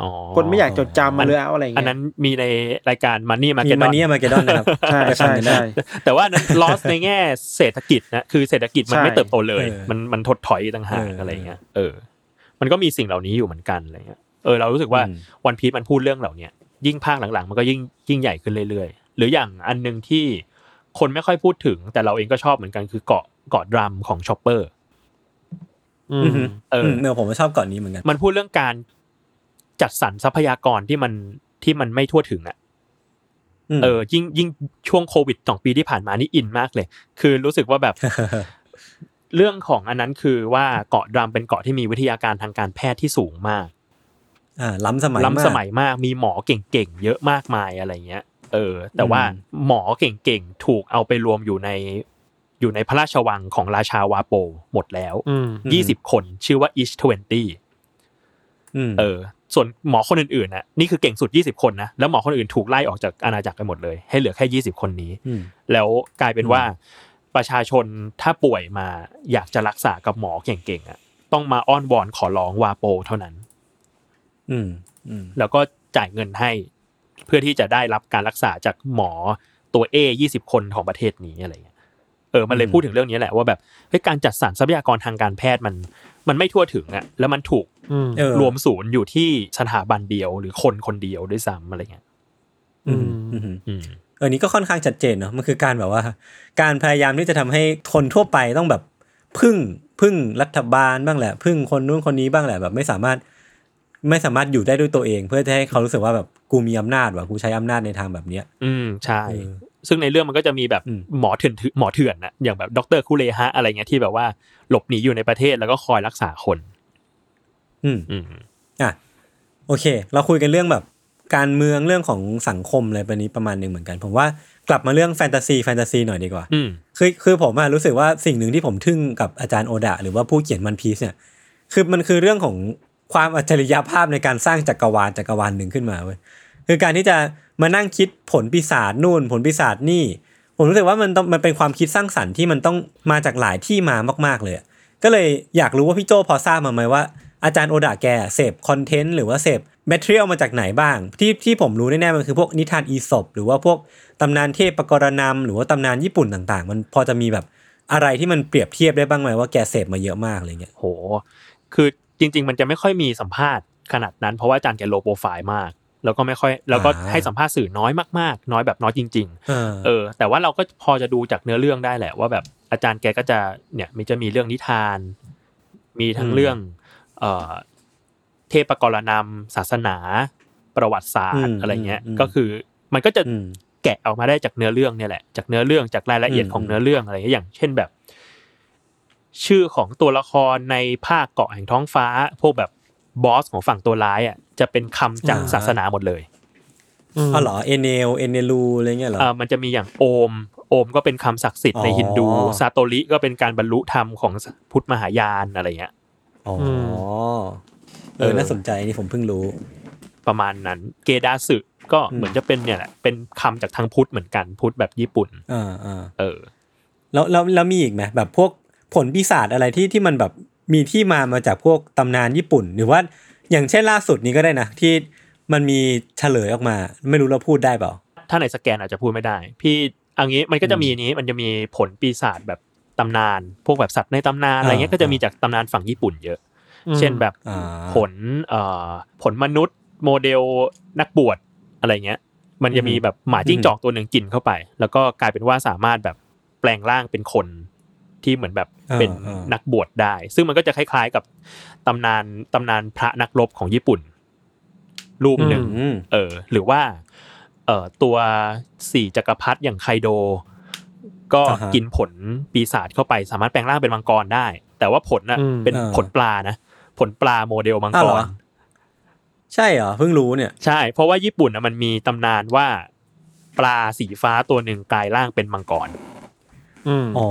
อ๋อคนไม่อยากจดจำมาแล้วอะไรอย่างเงี้ยอันนั้นมีในรายการ Money Market Money Market นะครับใช่ใช่ใช่แต่ว่านั้น loss ในแง่เศรษฐกิจนะคือเศรษฐกิจมันไม่เติบโตเลยมันมันถดถอยต่างหากอะไรเงี้ยเออมันก็มีสิ่งเหล่านี้อยู่เหมือนกันอะไรเงี้ยเออเรารู้สึกว่า One Piece มันพูดเรื่องเหล่านี้ยิ่งภาคหลังๆมันก็ยิ่งยิ่งใหญ่ขึ้นเรื่อยๆหรืออย่างอันนึงที่คนไม่ค่อยพูดถึงแต่เราเองก็ชอบเหมือนกันคือเกาะเกาะดรัมของช็อปเปอร์อืมเออเนี่ยผมก็ชอบเกาะนี้เหมือนกันมันพูดเรื่องการจัดสรรทรัพยากรที่มันที่มันไม่ทั่วถึงอะเออยิ่งยิ่งช่วงโควิดสองปีที่ผ่านมานี่อินมากเลยคือรู้สึกว่าแบบ เรื่องของอันนั้นคือว่าเกาะดรัมเป็นเกาะที่มีวิทยาการทางการแพทย์ที่สูงมากอ่าล้ำสมัยล้ำสมัยมากมีหมอเก่งๆเยอะมากมายอะไรเงี้ยเออแต่ว่าหมอเก่งๆถูกเอาไปรวมอยู่ในอยู่ในพระราชวังของราชาวาโปหมดแล้วยี่สิบคนชื่อว่า East ยี่สิบอืมเออส่วนหมอคนอื่นๆน่ะนี่คือเก่งสุดยี่สิบคนนะแล้วหมอคนอื่นถูกไล่ออกจากอาณาจักรไปหมดเลยให้เหลือแค่ยี่สิบคนนี้แล้วกลายเป็นว่าประชาชนถ้าป่วยมาอยากจะรักษากับหมอเก่งๆอ่ะต้องมาอ้อนวอนขอร้องวาโปเท่านั้นอืมอืมแล้วก็จ่ายเงินให้เพื่อที่จะได้รับการรักษาจากหมอตัวเอยี่สิบคนของประเทศนี้อะไรอย่างเงี้ยเออมันเลยพูดถึงเรื่องนี้แหละว่าแบบเฮ้ยการจัดสรรทรัพยากรทางการแพทย์มันมันไม่ทั่วถึงอะแล้วมันถูกรวมศูนย์อยู่ที่สถาบันเดียวหรือคนคนเดียวด้วยซ้ำอะไรเงี้ยอืมอืมเออนี่ก็ค่อนข้างชัดเจนเนาะมันคือการแบบว่าการพยายามที่จะทำให้คนทั่วไปต้องแบบพึ่งพึ่งรัฐบาลบ้างแหละพึ่งคนนู้นคนนี้บ้างแหละแบบไม่สามารถไม่สามารถอยู่ได้ด้วยตัวเองเพื่อจะให้เขารู้สึกว่าแบบกูมีอำนาจว่ะกูใช้อำนาจในทางแบบเนี้ยอืมใช่ซึ่งในเรื่องมันก็จะมีแบบหมอเถื่อนหมอเถื่อนนะอย่างแบบดร.คุเรฮะอะไรเงี้ยที่แบบว่าหลบหนีอยู่ในประเทศแล้วก็คอยรักษาคนอืมอืมอ่ะโอเคเราคุยกันเรื่องแบบการเมืองเรื่องของสังคมอะไรแบบนี้ประมาณนึงเหมือนกันผมว่ากลับมาเรื่องแฟนตาซีแฟนตาซีหน่อยดีกว่าคือคือผมอ่ะรู้สึกว่าสิ่งหนึ่งที่ผมทึ่งกับอาจารย์โอดะหรือว่าผู้เขียนOne Pieceเนี่ยคือมันคือเรื่องของความอัจฉริยภาพในการสร้างจักรวาลจักรวาลนึงขึ้นมาเว้ยคือการที่จะมานั่งคิดผลปีศาจนู่นผลปีศาจนี่ผมรู้สึกว่ามันมันเป็นความคิดสร้างสรรค์ที่มันต้องมาจากหลายที่มามากๆเลยก็เลยอยากรู้ว่าพี่โจพอทราบมาไหมว่าอาจารย์โอดะแกเสพคอนเทนต์หรือว่าเสพแมทเทียลมาจากไหนบ้างที่ที่ผมรู้แน่ๆมันคือพวกนิทานอีสปหรือว่าพวกตำนานเทพกรณัมหรือว่าตำนานญี่ปุ่นต่างๆมันพอจะมีแบบอะไรที่มันเปรียบเทียบได้บ้างไหมว่าแกเสพมาเยอะมากอะไรเงี้ยโหคือจริงๆมันจะไม่ค่อยมีสัมภาษณ์ขนาดนั้นเพราะว่าอาจารย์แกโลโปรไฟล์มากแล้วก็ไม่ค่อยแล้วก็ให้สัมภาษณ์สื่อน้อยมากๆน้อยแบบน้อยจริงๆเออแต่ว่าเราก็พอจะดูจากเนื้อเรื่องได้แหละว่าแบบอาจารย์แกก็จะเนี่ยมันจะมีเรื่องนิทานมีทั้งเรื่องเอ่อเทพกรณัมศาสนาประวัติศาสตร์อะไรเงี้ยก็คือมันก็จะแกะออกมาได้จากเนื้อเรื่องเนี่ยแหละจากเนื้อเรื่องจากรายละเอียดของเนื้อเรื่องอะไรอย่างเช่นแบบชื่อของตัวละครในภาคเกาะแห่งท้องฟ้าพวกแบบบอสของฝั่งตัวร้ายอ่ะจะเป็นคำจากศาสนาหมดเลยอ๋อเหรอเอเนลเอเนลูอะไรเงี้ยเหรออ่ามันจะมีอย่างโอมโอมก็เป็นคำศักดิ์สิทธิ์ในฮินดูซาโตริก็เป็นการบรรลุธรรมของพุทธมหายานอะไรเงี้ยอ๋อเออน่าสนใจนี่ผมเพิ่งรู้ประมาณนั้นเกดาสึก็เหมือนจะเป็นเนี่ยแหละเป็นคำจากทางพุทธเหมือนกันพุทธแบบญี่ปุ่นอ่าอ่าเออแล้วแล้วแล้วมีอีกไหมแบบพวกผลปีศาจอะไรที่ที่มันแบบมีที่มามาจากพวกตำนานญี่ปุ่นหรือว่าอย่างเช่นล่าสุดนี้ก็ได้นะที่มันมีเฉลยออกมาไม่รู้เราพูดได้เปล่าถ้าในสแกนอาจจะพูดไม่ได้พี่เอางี้มันก็จะมีนี้มันจะมีผลปีศาจแบบ ตำนานพวกแบบสัตว์ในตำนานอะไรเงี้ยก็จะมีจากตำนานฝั่งญี่ปุ่นเยอะเช่นแบบผลผลมนุษย์โมเดลนักบวชอะไรเงี้ยมันจะมีแบบหมาจิ้งจอกตัวหนึ่งกินเข้าไปแล้วก็กลายเป็นว่าสามารถแบบแปลงร่างเป็นคนที่เหมือนแบบเป็นนักบวชได้ซึ่งมันก็จะคล้ายๆกับตำนานตำนานพระนักรบของญี่ปุ่นรูปหนึ่งเออหรือว่าเอ่อตัวสี่จักรพรรดิอย่างไคโดก็กินผลปีศาจเข้าไปสามารถแปลงร่างเป็นมังกรได้แต่ว่าผลน่ะเป็นผลปลานะผลปลาโมเดลมังกรใช่เหรอเพิ่งรู้เนี่ยใช่เพราะว่าญี่ปุ่นน่ะมันมีตำนานว่าปลาสีฟ้าตัวหนึ่งกลายร่างเป็นมังกรอ๋อ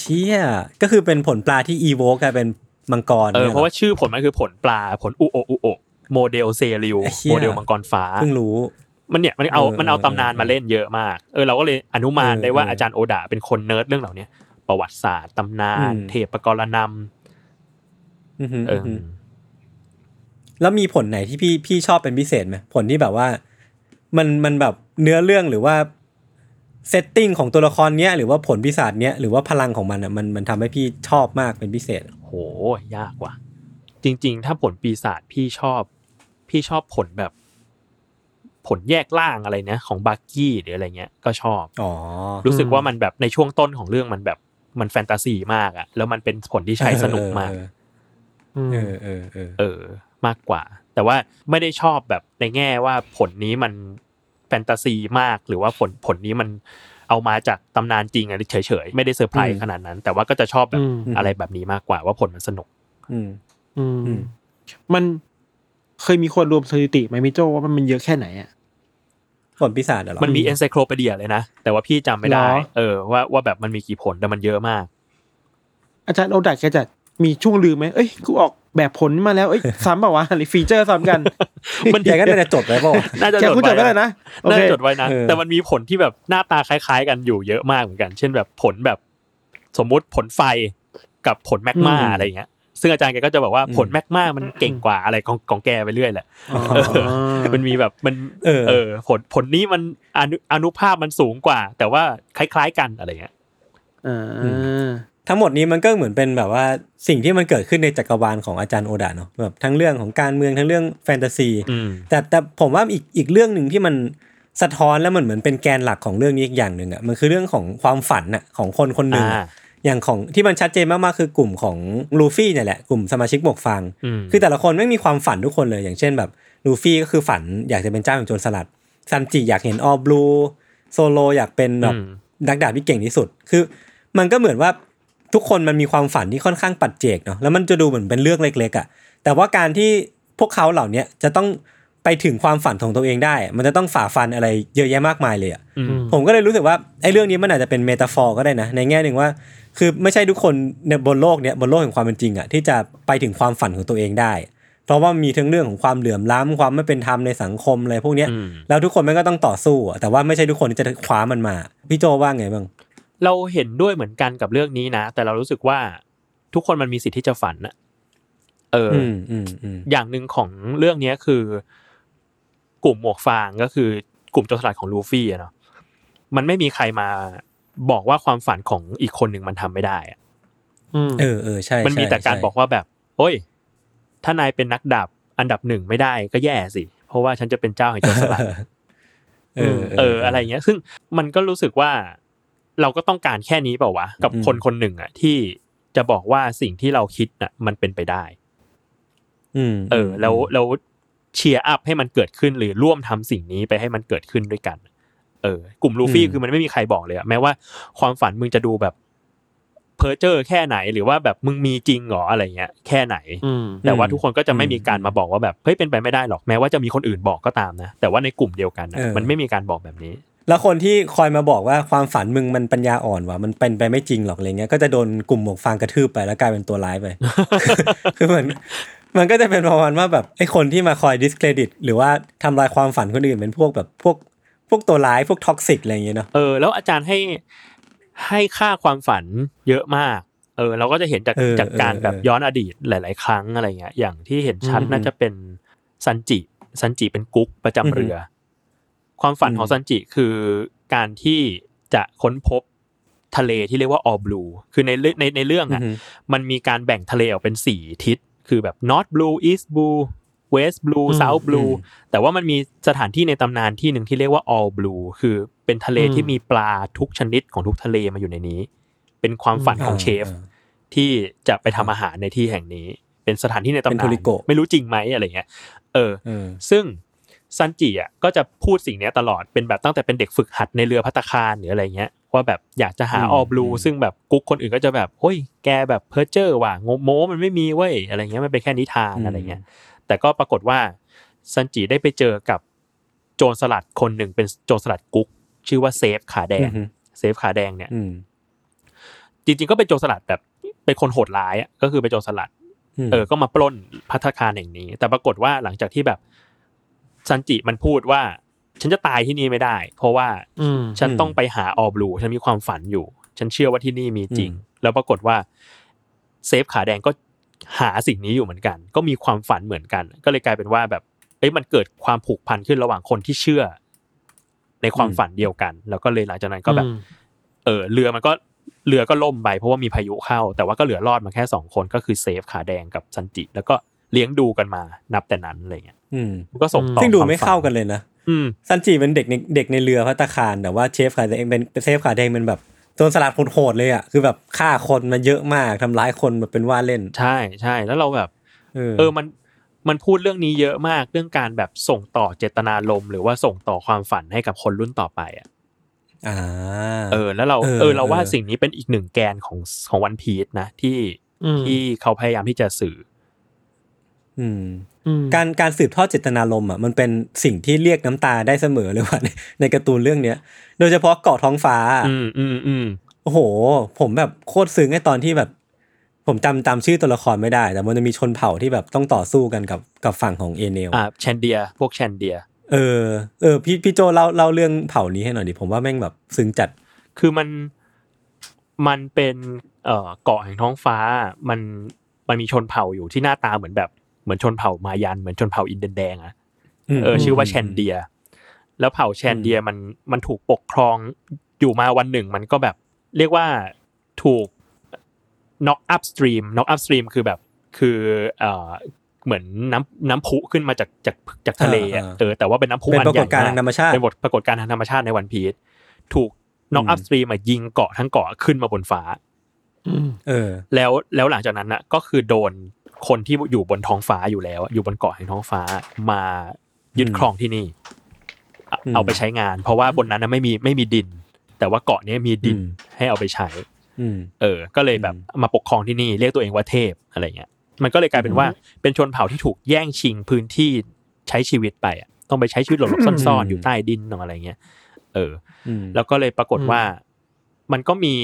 เชี่ยก็คือเป็นผลปลาที่อีโวกลายเป็นมังกรเออเพราะว่าชื่อผลมันคือผลปลาผลอุโออุโอโมเดลเซริวโมเดลมังกรฟ้าเพิ่งรู้มันเนี่ยมันเอามันเอาตำนานมาเล่นเยอะมากเออเราก็เลยอนุมานได้ว่าอาจารย์โอดาเป็นคนเนิร์ดเรื่องเหล่านี้ประวัติศาสตร์ตำนานเทพกรณัมเออแล้วมีผลไหนที่พี่พี่ชอบเป็นพิเศษไหมผลที่แบบว่ามันมันแบบเนื้อเรื่องหรือว่าเซตติ้งของตัวละครเนี้ยหรือว่าผลปีศาจเนี้ยหรือว่าพลังของมันอ่ะมันมันทำให้พี่ชอบมากเป็นพิเศษโหยากว่ะจริงๆถ้าผลปีศาจพี่ชอบพี่ชอบผลแบบผลแยกล่างอะไรนะของบักกี้หรืออะไรเงี้ยก็ชอบอ๋อรู้สึกว่ามันแบบในช่วงต้นของเรื่องมันแบบมันแฟนตาซีมากอ่ะแล้วมันเป็นผลที่ใช้สนุกมากเออเออเออเออมากกว่าแต่ว่าไม่ได้ชอบแบบในแง่ว่าผลนี้มันแฟนตาซีมากหรือว่าผลผลนี้มันเอามาจากตำนานจริงอะไรเฉยๆไม่ได้เซอร์ไพรส์ขนาดนั้นแต่ว่าก็จะชอบแบบอะไรแบบนี้มากกว่าว่าผลมันสนุกอืมอืมมันเคยมีคนรวมสถิติไหมมิโจ้ว่ามันเยอะแค่ไหนอ่ะผลปีศาจเหรอมันมี encyclopedia เลยนะแต่ว่าพี่จำไม่ได้เออว่าว่าแบบมันมีกี่ผลแต่มันเยอะมากอาจารย์โอดาแกจะมีช่วงลืมไหมเอ้ยกูออกแบบผลมาแล้วเอ้ยซ้ำเปล่าวะหรือฟีเจอร์ซ้ำกันมันแกก็น่าจะจดไว้เปล่าน่าจะจดไว้แล้วนะน่าจะจดไว้นะแต่มันมีผลที่แบบหน้าตาคล้ายๆกันอยู่เยอะมากเหมือนกันเช่นแบบผลแบบสมมติผลไฟกับผลแมกมาอะไรอย่างเงี้ยซึ่งอาจารย์แกก็จะบอกว่าผลแมกมามันเก่งกว่าอะไรของของแกไปเรื่อยแหละมันมีแบบมันเออผลผลนี้มันอนุอนุภาพมันสูงกว่าแต่ว่าคล้ายๆกันอะไรเงี้ยอ่าทั้งหมดนี้มันก็เหมือนเป็นแบบว่าสิ่งที่มันเกิดขึ้นในจักรวาลของอาจารย์โอดะเนาะแบบทั้งเรื่องของการเมืองทั้งเรื่องแฟนตาซีแต่แต่ผมว่าอีกอีกเรื่องนึงที่มันสะท้อนแล้วมันเหมือนเป็นแกนหลักของเรื่องนี้อีกอย่างนึงอ่ะมันคือเรื่องของความฝันน่ะของคนคนนึงอย่างของที่มันชัดเจนมากๆคือกลุ่มของลูฟี่เนี่ยแหละกลุ่มสมาชิกหมวกฟางคือแต่ละคนไม่มีความฝันทุกคนเลยอย่างเช่นแบบลูฟี่ก็คือฝันอยากจะเป็นเจ้าของโจรสลัดซัมจิอยากเห็นออลบลูโซโลอยากเป็นแบบนักดาบที่เก่งที่สุดคือมันก็เหมือนว่าทุกคนมันมีความฝันที่ค่อนข้างปัจเจกเนาะแล้วมันจะดูเหมือนเป็นเรื่องเล็กๆอ่ะแต่ว่าการที่พวกเขาเหล่านี้จะต้องไปถึงความฝันของตัวเองได้มันจะต้องฝ่าฟันอะไรเยอะแยะมากมายเลยอ่ะผมก็เลยรู้สึกว่าไอ้เรื่องนี้มันอาจจะเป็นเมตาฟอร์ก็ได้นะในแง่นึงว่าคือไม่ใช่ทุกคนในบนโลกเนี้ยบนโลกแห่งความเป็นจริงอ่ะที่จะไปถึงความฝันของตัวเองได้เพราะว่ามีทั้งเรื่องของความเหลื่อมล้ำความไม่เป็นธรรมในสังคมอะไรพวกนี้แล้วทุกคนมันก็ต้องต่อสู้แต่ว่าไม่ใช่ทุกคนที่จะคว้ามันมาพี่โจว่าไงบ้างเราเห็นด้วยเหมือนกันกับเรื่องนี้นะแต่เรารู้สึกว่าทุกคนมันมีสิทธิ์ที่จะฝันนะเออ อ, อ, อย่างหนึ่งของเรื่องนี้คือกลุ่มหมวกฟางก็คือกลุ่มโจรสลัดของลูฟี่เนาะมันไม่มีใครมาบอกว่าความฝันของอีกคนหนึ่งมันทำไม่ได้อะเออเออใช่มันมีแต่การบอกว่าแบบโอ้ยถ้านายเป็นนักดาบอันดับหนึ่งไม่ได้ก็แย่สิเพราะว่าฉันจะเป็นเจ้าแห่งโจรสลัดเออเอออะไรเงี้ยซึ่งมันก็รู้สึกว่าเราก็ต้องการแค่นี้เปล่าวะกับคนคนหนึ่งอ่ะที่จะบอกว่าสิ่งที่เราคิดน่ะมันเป็นไปได้อืมเออแล้วเราเชียร์อัพให้มันเกิดขึ้นหรือร่วมทำสิ่งนี้ไปให้มันเกิดขึ้นด้วยกันเออกลุ่มลูฟี่คือมันไม่มีใครบอกเลยอ่ะแม้ว่าความฝันมึงจะดูแบบเพ้อเจ้อแค่ไหนหรือว่าแบบมึงมีจริงหรออะไรเงี้ยแค่ไหนแต่ว่าทุกคนก็จะไม่มีการมาบอกว่าแบบเฮ้ยเป็นไปไม่ได้หรอกแม้ว่าจะมีคนอื่นบอกก็ตามนะแต่ว่าในกลุ่มเดียวกันมันไม่มีการบอกแบบนี้แล้วคนที่คอยมาบอกว่าความฝันมึงมันปัญญาอ่อนว่ะมันเป็นไปไม่จริงหรอกอะไรเงี้ยก็จะโดนกลุ่มหมวกฟางกระทืบไปแล้วกลายเป็นตัวร้ายไปคือเหมือนมันก็จะเป็นประมาณว่าแบบไอ้คนที่มาคอยดิสเครดิตหรือว่าทำลายความฝันคนอื่นเป็นพวกแบบพวกพวกตัวร้ายพวกท็อกซิกอะไรอย่างเงี้ยเนาะเออแล้วอาจารย์ให้ให้ค่าความฝันเยอะมากเออเราก็จะเห็นจากจากการแบบย้อนอดีตหลายๆครั้งอะไรเงี้ยอย่างที่เห็นชัดน่าจะเป็นซันจิซันจิเป็นกุ๊กประจำเรือความฝันของซันจิคือการที่จะค้นพบ ทะเลที่เรียกว่า All Blue คือในในในเรื่องอ่ะมันมีการแบ่งทะเลออกเป็นสี่ทิศคือแบบ North Blue East Blue West Blue South Blue แต่ว่ามันมีสถานที่ในตำนานที่หนึ่งที่เรียกว่า All Blue คือเป็นทะเลที่มีปลาทุกชนิดของทุกทะเลมาอยู่ในนี้เป็นความฝันของเชฟที่จะไปทำอาหารในที่แห่งนี้เป็นสถานที่ในตำนานไม่รู้จริงไหมอะไรเงี้ยเออซึ่งซันจิอ่ะก็จะพูดสิ่งนี้ตลอดเป็นแบบตั้งแต่เป็นเด็กฝึกหัดในเรือภัตตาคารหรืออะไรเงี้ยว่าแบบอยากจะหา All Blue ซึ่งแบบกุ๊กคนอื่นก็จะแบบโอ้ยแกแบบเพ้อเจ้อว่ะโม้มันไม่มีเว้ยอะไรเงี้ยมันเป็นแค่นิทานอะไรเงี้ยแต่ก็ปรากฏว่าซันจิได้ไปเจอกับโจรสลัดคนหนึ่งเป็นโจรสลัดกุ๊กชื่อว่าเซฟขาแดงเซฟขาแดงเนี่ยจริงๆก็เป็นโจรสลัดแบบเป็นคนโหดร้ายอ่ะก็คือเป็นโจรสลัดเออก็มาปล้นภัตตาคารแห่งนี้แต่ปรากฏว่าหลังจากที่แบบซันจิมันพูดว่าฉันจะตายที่นี่ไม่ได้เพราะว่าฉันต้องไปหาออลบลูฉันมีความฝันอยู่ฉันเชื่อว่าที่นี่มีจริงแล้วปรากฏว่าเซฟขาแดงก็หาสิ่งนี้อยู่เหมือนกันก็มีความฝันเหมือนกันก็เลยกลายเป็นว่าแบบเอ้ยมันเกิดความผูกพันขึ้นระหว่างคนที่เชื่อในความฝันเดียวกันแล้วก็เลยหลังจากนั้นก็แบบเออเรือมันก็เรือก็ล่มไปเพราะว่ามีพายุเข้าแต่ว่าก็เหลือรอดมาแค่สองคนก็คือเซฟขาแดงกับซันจิแล้วก็เลี้ยงดูกันมานับแต่นั้นอะไรเงี้ยอืมก็ส่งต่อซึ่งดูไม่เข้ากันเลยนะอืมซันจิเป็นเด็กในเด็กในเรือภัตตาคารแต่ว่าเชฟขาแดงเป็นเซฟขาแดงเป็นแบบโจรสลัดโหดเลยอ่ะคือแบบฆ่าคนมาเยอะมากทำร้ายคนแบบเป็นว่าเล่นใช่ใช่แล้วเราแบบเออเออมันมันพูดเรื่องนี้เยอะมากเรื่องการแบบส่งต่อเจตนารมณ์หรือว่าส่งต่อความฝันให้กับคนรุ่นต่อไปอ่ะอ่าเออแล้วเราเออเออเราว่าสิ่งนี้เป็นอีกหนึ่งแกนของของวันพีซนะที่ที่เขาพยายามที่จะสื่ออืมการการสืบทอดเจตนารมณ์อ่ะมันเป็นสิ่งที่เรียกน้ำตาได้เสมอเลยว่ะในในการ์ตูนเรื่องเนี้ยโดยเฉพาะเกาะท้องฟ้าอืมอืมอืมโอ้โหผมแบบโคตรซึ้งไอ้ตอนที่แบบผมจำจำชื่อตัวละครไม่ได้แต่มันจะมีชนเผ่าที่แบบต้องต่อสู้กันกับกับฝั่งของเอเนลอ่าแชนเดียพวกแชนเดียเออเออพี่พี่โจเล่าเล่าเรื่องเผ่านี้ให้หน่อยดิผมว่าแม่งแบบซึ้งจัดคือมันมันเป็นเอ่อเกาะแห่งท้องฟ้ามันมันมีชนเผ่าอยู่ที่หน้าตาเหมือนแบบเหมือนชนเผ่ามายันเหมือนชนเผ่าอินเดียนแดงอ่ะเออชื่อว่าแชนเดียแล้วเผ่าแชนเดียมันมันถูกปกครองอยู่มาวันหนึ่งมันก็แบบเรียกว่าถูก knock up stream knock up stream คือแบบคือเอ่อเหมือนน้ำน้ำพุขึ้นมาจากจากจากทะเลอ่ะเออแต่ว่าเป็นน้ำพุอันใหญ่เป็นปรากฏการณ์ทางธรรมชาติเป็นปรากฏการณ์ทางธรรมชาติในวันพีซถูก knock up stream อ่ะยิงเกาะทั้งเกาะขึ้นมาบนฟ้าเออแล้วแล้วหลังจากนั้นน่ะก็คือโดนคนที่อยู่บนท้องฟ้าอยู่แล้วอยู่บนเกาะแห่งท้องฟ้ามายึดครองที่นี่เอาไปใช้งานเพราะว่าบนนั้นนะไม่มีไม่มีดินแต่ว่าเกาะนี้มีดินให้เอาไปใช้เออก็เลยแบบมาปกครองที่นี่เรียกตัวเองว่าเทพอะไรเงี้ยมันก็เลยกลายเป็นว่าเป็นชนเผ่าที่ถูกแย่งชิงพื้นที่ใช้ชีวิตไปอ่ะต้องไปใช้ชีวิตหลบๆซ่อนๆอยู่ใต้ดินอะไรเงี้ยเออแล้วก็เลยปรากฏว่ามันก็มี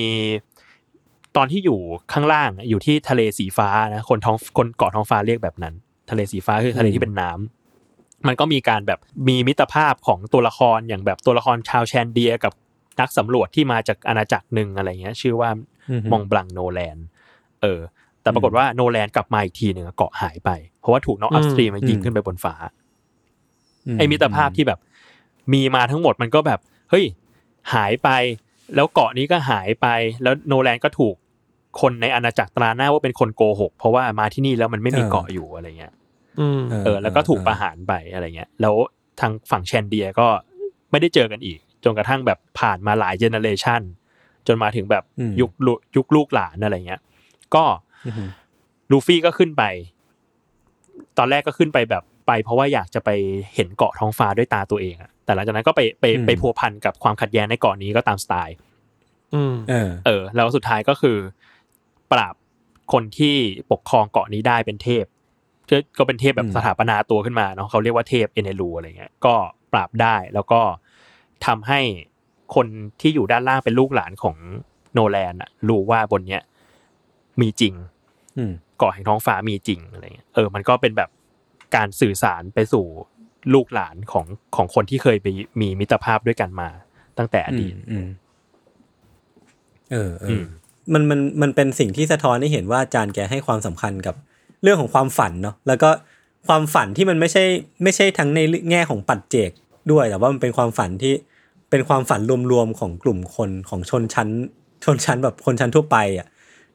ตอนที่อยู่ข้างล่างอยู่ที่ทะเลสีฟ้านะคนท้องคนเกาะท้องฟ้าเรียกแบบนั้นทะเลสีฟ้าคือทะเลที่เป็นน้ำมันก็มีการแบบมีมิตรภาพของตัวละครอย่างแบบตัวละครชาวแชนเดียกับนักสำรวจที่มาจากอาณาจักรหนึ่งอะไรเงี้ยชื่อว่ามองบลังโนแลนเออแต่ปรากฏว่าโนแลนกลับมาอีกทีหนึ่งเกาะหายไปเพราะว่าถูกน็อกอัพสตรีมยิงขึ้นไปบนฟ้าไอ้มิตรภาพที่แบบมีมาทั้งหมดมันก็แบบเฮ้ยหายไปแล้วเกาะนี้ก็หายไปแล้วโนแลนก็ถูกคนในอาณาจักรตราหน้าว่าเป็นคนโกหกเพราะว่ามาที่นี่แล้วมันไม่มีเกาะอยู่อะไรเงี้ยเออแล้วก็ถูกประหารไปอะไรเงี้ยแล้วทางฝั่งแชนเดียก็ไม่ได้เจอกันอีกจนกระทั่งแบบผ่านมาหลายเจเนเรชันจนมาถึงแบบยุคยุคลูกหลานอะไรเงี้ยก็ลูฟี่ก็ขึ้นไปตอนแรกก็ขึ้นไปแบบไปเพราะว่าอยากจะไปเห็นเกาะท้องฟ้าด้วยตาตัวเองอะแต่หลังจากนั้นก็ไปไปไปพัวพันกับความขัดแย้งในเกาะนี้ก็ตามสไตล์เออแล้วสุดท้ายก็คือปราบคนที่ปกครองเกาะนี้ได้เป็นเทพก็เป็นเทพแบบสถาปนาตัวขึ้นมาเนาะเขาเรียกว่าเทพเอเนลูอะไรเงี้ยก็ปราบได้แล้วก็ทำให้คนที่อยู่ด้านล่างเป็นลูกหลานของโนแลนอะรู้ว่าบนเนี้ยมีจริงเกาะแห่งท้องฟ้ามีจริงอะไรเงี้ยเออมันก็เป็นแบบการสื่อสารไปสู่ลูกหลานของของคนที่เคยไปมีมิตรภาพด้วยกันมาตั้งแต่อดีตเออเออมันมันมันเป็นสิ่งที่สะท้อนให้เห็นว่าอาจารย์แกให้ความสำคัญกับเรื่องของความฝันเนาะแล้วก็ความฝันที่มันไม่ใช่ไม่ใช่ทั้งในแง่ของปัจเจกด้วยแต่ว่ามันเป็นความฝันที่เป็นความฝันรวมๆของกลุ่มคนของชนชั้น ชนชั้นแบบคนชั้นทั่วไปอ่ะ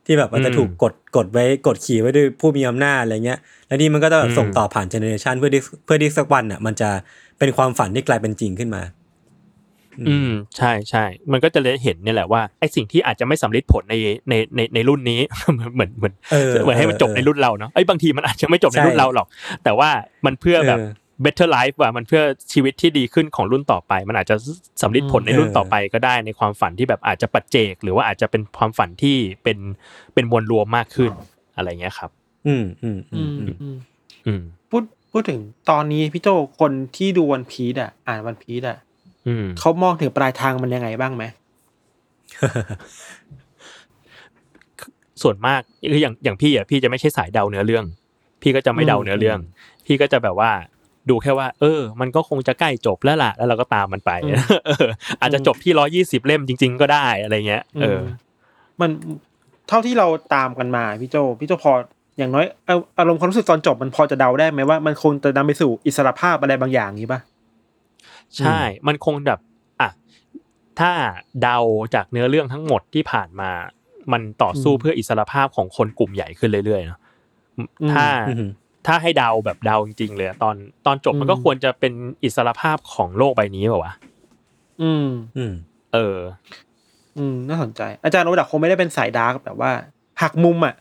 ที่แบบอาจจะถูกกดกดไว้กดขี่ไว้ด้วยผู้มีอำนาจอะไรเงี้ยแล้วนี่มันก็จะแบบส่งต่อผ่านเจเนอเรชันเพื่อเพื่อที่สักวันอ่ะมันจะเป็นความฝันที่กลายเป็นจริงขึ้นมาอืมใช่ๆมันก็จะเลยเห็นเนี่ยแหละว่าไอ้สิ่งที่อาจจะไม่สำเร็จผลในในในในรุ่นนี้เหมือนเหมือนเหมือนให้มันจบในรุ่นเราเนาะไอ้บางทีมันอาจจะไม่จบในรุ่นเราหรอกแต่ว่ามันเพื่อแบบ better life ว่ะมันเพื่อชีวิตที่ดีขึ้นของรุ่นต่อไปมันอาจจะสำเร็จผลในรุ่นต่อไปก็ได้ในความฝันที่แบบอาจจะปัจเจกหรือว่าอาจจะเป็นความฝันที่เป็นเป็นมวลรวมมากขึ้นอะไรเงี้ยครับอืมอืมอืมอืมพูดพูดถึงตอนนี้พี่โจคนที่ดูวันพีซอ่ะอ่านวันพีซอ่ะเขามองถึงปลายทางมันยังไงบ้างไหมส่วนมากคืออย่างอย่างพี่อ่ะพี่จะไม่ใช่สายเดาเนื้อเรื่องพี่ก็จะไม่เดาเนื้อเรื่องพี่ก็จะแบบว่าดูแค่ว่าเออมันก็คงจะใกล้จบแล้วล่ะแล้วเราก็ตามมันไปเอออาจจะจบที่หนึ่งร้อยยี่สิบเล่มจริงๆก็ได้อะไรเงี้ยเออมันเท่าที่เราตามกันมาพี่โจพี่โจพออย่างน้อยอารมณ์ความรู้สึกตอนจบมันพอจะเดาได้ไหมว่ามันคงจะนำไปสู่อิสรภาพอะไรบางอย่างนี้ป่ะใช่มันคงแบบอ่ะถ้าเดาจากเนื้อเรื่องทั้งหมดที่ผ่านมามันต่อสู้เพื่ออิสรภาพของคนกลุ่มใหญ่ขึ้นเรื่อยๆเนาะถ้าถ้าให้เดาแบบเดาจริงๆเลยตอนตอนจบมันก็ควรจะเป็นอิสรภาพของโลกใบนี้ป่าววะอืมอืมเอออืมน่าสนใจอาจารย์โอดะคงไม่ได้เป็นสายดาร์กแบบว่าหักมุมอ่ะ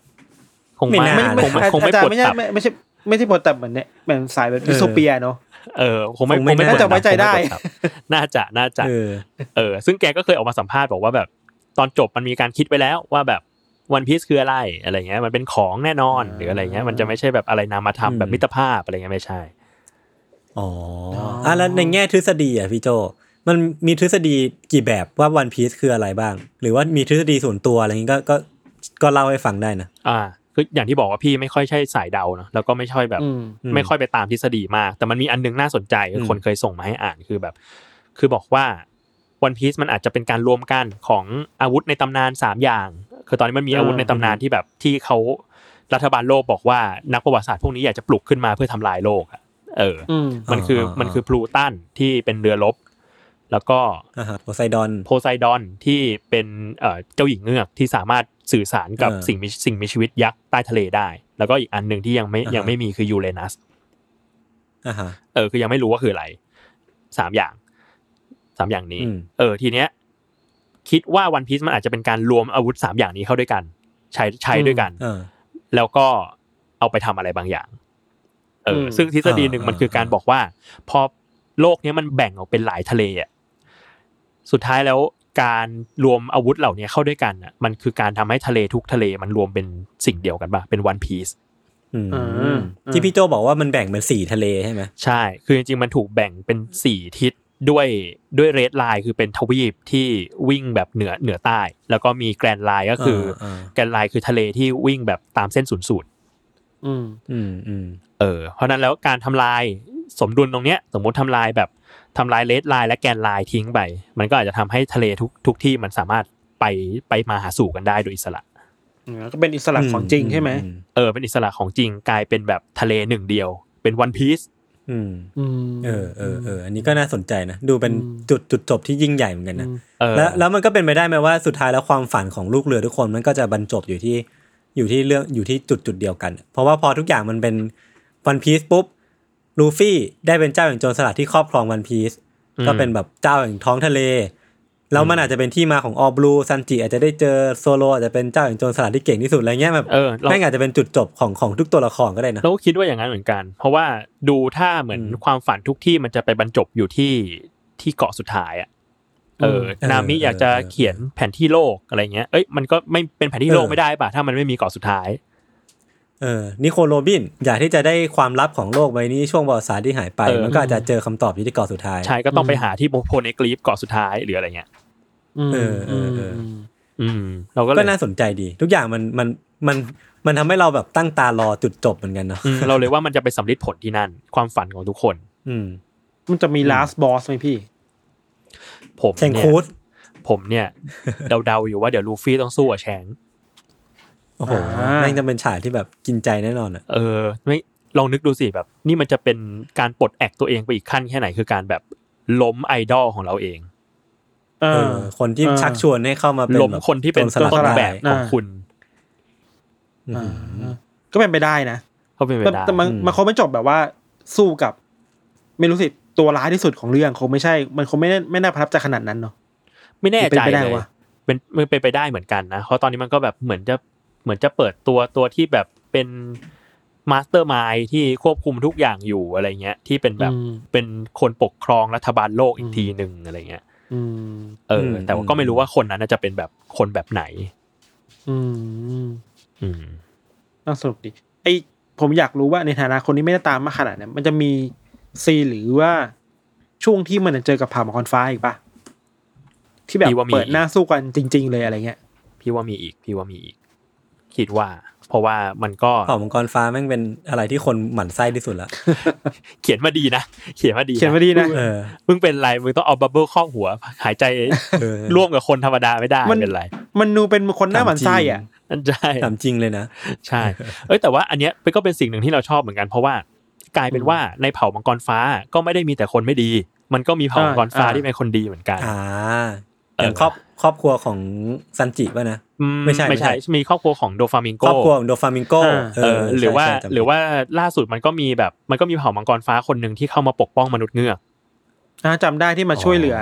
คงไม่น่าคงไม่คงไม่ปวดตับไม่ใช่ไม่ใช่ปวดตับเหมือนเนี่ยเหมือนสายแบบดิสโทเปียเนาะเออคงไม่ไม่น่าจะไว้ใจได้น่าจะน่าจะเออเออซึ่งแกก็เคยออกมาสัมภาษณ์บอกว่าแบบตอนจบมันมีการคิดไปแล้วว่าแบบOne Pieceคืออะไรอะไรเงี้ยมันเป็นของแน่นอนหรืออะไรเงี้ยมันจะไม่ใช่แบบอะไรนามธรรมแบบมิตรภาพอะไรเงี้ยไม่ใช่อ๋ออ่ะแล้วในแง่ทฤษฎีอ่ะพี่โจมันมีทฤษฎีกี่แบบว่า One Piece คืออะไรบ้างหรือว่ามีทฤษฎีส่วนตัวอะไรเงี้ยก็ก็ก็เล่าให้ฟังได้นะอ่าคืออย่างที่บอกว่าพี่ไม่ค่อยใช่สายเดาเนาะแล้วก็ไม่ค่อยแบบไม่ค่อยไปตามทฤษฎีมากแต่มันมีอันนึงน่าสนใจคนเคยส่งมาให้อ่านคือแบบคือบอกว่า One Piece มันอาจจะเป็นการรวมกันของอาวุธในตำนานสามอย่างคือตอนนี้มันมีอาวุธในตำนานที่แบบที่เขารัฐบาลโลกบอกว่านักประวัติศาสตร์พวกนี้อยากจะปลุกขึ้นมาเพื่อทำลายโลกอ่ะเออมันคือมันคือพลูตันที่เป็นเรือรบแล้วก็โพไซดอนโพไซดอนที่เป็นเอ่อเจ้าหญิงเงือกที่สามารถสื่อสารกับสิ่งมีสิ่งมีชีวิตยักษ์ใต้ทะเลได้แล้วก็อีกอันนึงที่ยังไม่ยังไม่มีคือยูเรนัสอ่าฮะเออคือยังไม่รู้ว่าคืออะไรสามอย่างสามอย่างนี้เออทีเนี้ยคิดว่า One Piece มันอาจจะเป็นการรวมอาวุธสามอย่างนี้เข้าด้วยกันใช้ใช้ด้วยกันแล้วก็เอาไปทำอะไรบางอย่างเออซึ่งทฤษฎีหนึ่งมันคือการบอกว่าพอโลกนี้มันแบ่งออกเป็นหลายทะเลอ่ะสุดท้ายแล้วการรวมอาวุธเหล่านี้เข้าด้วยกันอ่ะมันคือการทำให้ทะเลทุกทะเลมันรวมเป็นสิ่งเดียวกันป่ะเป็น One Piece อืมที่พี่โจบอกว่ามันแบ่งเป็นสี่ทะเลใช่มั้ยใช่คือจริงๆมันถูกแบ่งเป็นสี่ทิศด้วยด้วยเรดไลน์คือเป็นทวีปที่วิ่งแบบเหนือเหนือใต้แล้วก็มีแกรนไลน์ก็คือแกรนไลน์คือทะเลที่วิ่งแบบตามเส้นศูนย์สูตรอืมอืมอืมเออเพราะนั้นแล้วการทำลายสมดุลตรงเนี้ยสมมติทำลายแบบทำลายเรดไลน์และแกรนไลน์ทิ้งไปมันก็อาจจะทำให้ทะเลทุกทุกที่มันสามารถไปไปมาหาสู่กันได้โดยอิสระก็เป็นอิสระของจริงใช่ไหมเออเป็นอิสระของจริงกลายเป็นแบบทะเลหนึ่งเดียวเป็นวันพีซอืมเออเออเอออันนี้ก็น่าสนใจนะดูเป็นจุดจุดจบที่ยิ่งใหญ่เหมือนกันนะแล้วแล้วมันก็เป็นไปได้ไหมว่าสุดท้ายแล้วความฝันของลูกเรือทุกคนมันก็จะบรรจบอยู่ที่อยู่ที่เรื่องอยู่ที่จุดจุดเดียวกันเพราะว่าพอทุกอย่างมันเป็นวันพีซปุ๊บลูฟี่ได้เป็นเจ้าแห่งโจรสลัดที่ครอบครองวันพีซก็เป็นแบบเจ้าแห่งท้องทะเลแล้วมันอาจจะเป็นที่มาของออลบลูซันจิอาจจะได้เจอโซโลอาจจะเป็นเจ้าแห่งโจรสลัดที่เก่งที่สุดอะไรเงี้ยแบบแม่งอาจจะเป็นจุดจบของของทุกตัวละครก็ได้นะเราคิดว่าอย่างนั้นเหมือนกันเพราะว่าดูถ้าเหมือนความฝันทุกที่มันจะไปบรรจบอยู่ที่ที่เกาะสุดท้ายอ่ะเออนามิอยากจะเขียนแผนที่โลกอะไรเงี้ยเอ้ยมันก็ไม่เป็นแผนที่โลกไม่ได้ป่ะถ้ามันไม่มีเกาะสุดท้ายเออนิโคลโรบินอยากที่จะได้ความลับของโลกใบนี้ช่วงประวัติศาสตร์ที่หายไปมันก็อาจจะเจอคำตอบอยู่ที่เกาะสุดท้ายใช่ก็ต้องไปหาที่โพเนกรีฟเกาะสุดท้ายหรืออะไรเงี้ยเออเออเอออืมเราก็น่าสนใจดีทุกอย่างมันมันมันมันทำให้เราแบบตั้งตารอจุดจบเหมือนกันเนาะเราเลยว่ามันจะไปสำเร็จผลที่นั่นความฝันของทุกคนอืมมันจะมี last boss ไหมพี่ผมแชงคูดผมเนี่ยเดาๆอยู่ว่าเดี๋ยวลูฟี่ต้องสู้กับแชงโอ้โหแม่งจะเป็นฉากที่แบบกินใจแน่นอนอ่ะเออไม่ลองนึกดูสิแบบนี่มันจะเป็นการปลดแอกตัวเองไปอีกขั้นแค่ไหนคือการแบบล้มไอดอลของเราเอง เออคนที่ชักชวนให้เข้ามาเป็นล้มคนที่เป็นต้นแบบของคุณก็เป็นไปได้นะก็เป็นไปได้แต่มันมันคงไม่จบแบบว่าสู้กับไม่รู้สิตัวร้ายที่สุดของเรื่องคงไม่ใช่มันคงไม่ได้ไม่น่าประทับใจขนาดนั้นเนาะไม่แน่ใจเลยเป็นมันเป็นไปได้เหมือนกันนะเพราะตอนนี้มันก็แบบเหมือนจะเหมือนจะเปิดตัวตัวที่แบบเป็นมาสเตอร์มายด์ที่ควบคุมทุกอย่างอยู่อะไรเงี้ยที่เป็นแบบเป็นคนปกครองรัฐบาลโลกอีกทีนึงอะไรเงี้ยอืมเออแต่ว่าก็ไม่รู้ว่าคนนั้นจะเป็นแบบคนแบบไหนอืมอืมน่าสนุกดีไอผมอยากรู้ว่าในฐานะคนที่ไม่ได้ตามมาขนาดเนี้ยมันจะมีซีหรือว่าช่วงที่มันจะเจอกับผ่าหมอกคอนฟ้าอีกปะที่แบบเปิดหน้าสู้กันจริงๆเลยอะไรเงี้ยพี่ว่ามีอีกพี่ว่ามีอีกคิดว่าเพราะว่ามันก็ผ่าหมอกคอนฟ้าแม่งเป็นอะไรที่คนหมั่นไส้ที่สุดละ เขียนมาดีนะเขียนมาดีเขียนมาดีนะเออมึงเป็นไรมึงต้องเอาบับเบิ้ลครอบหัวหายใจ ร่วมกับคนธรรมดาไม่ได้มันเป็นไรมันนูเป็นคนหน้าหมั่นไส้อ่ะใช่ตามจริงเลยนะใช่เอ้ยแต่ว่าอันเนี้ยก็เป็นสิ่งหนึ่งที่เราชอบเหมือนกันเพราะว่ากลายเป็นว่าในเผ่ามังกรฟ้าก็ไม่ได้มีแต่คนไม่ดีมันก็มีเผ่ามังกรฟ้าที่เป็นคนดีเหมือนกันอ่าอย่างครอบครอบครัวของซันจิป่ะนะไม่ใช่ไม่ใช่มีครอบครัวของโดฟามิงโกครอบครัวของโดฟามิงโกเออหรือว่าหรือว่าล่าสุดมันก็มีแบบมันก็มีเผ่ามังกรฟ้าคนนึงที่เข้ามาปกป้องมนุษย์เงือกอ่าจำได้ที่มาช่วยเหลือ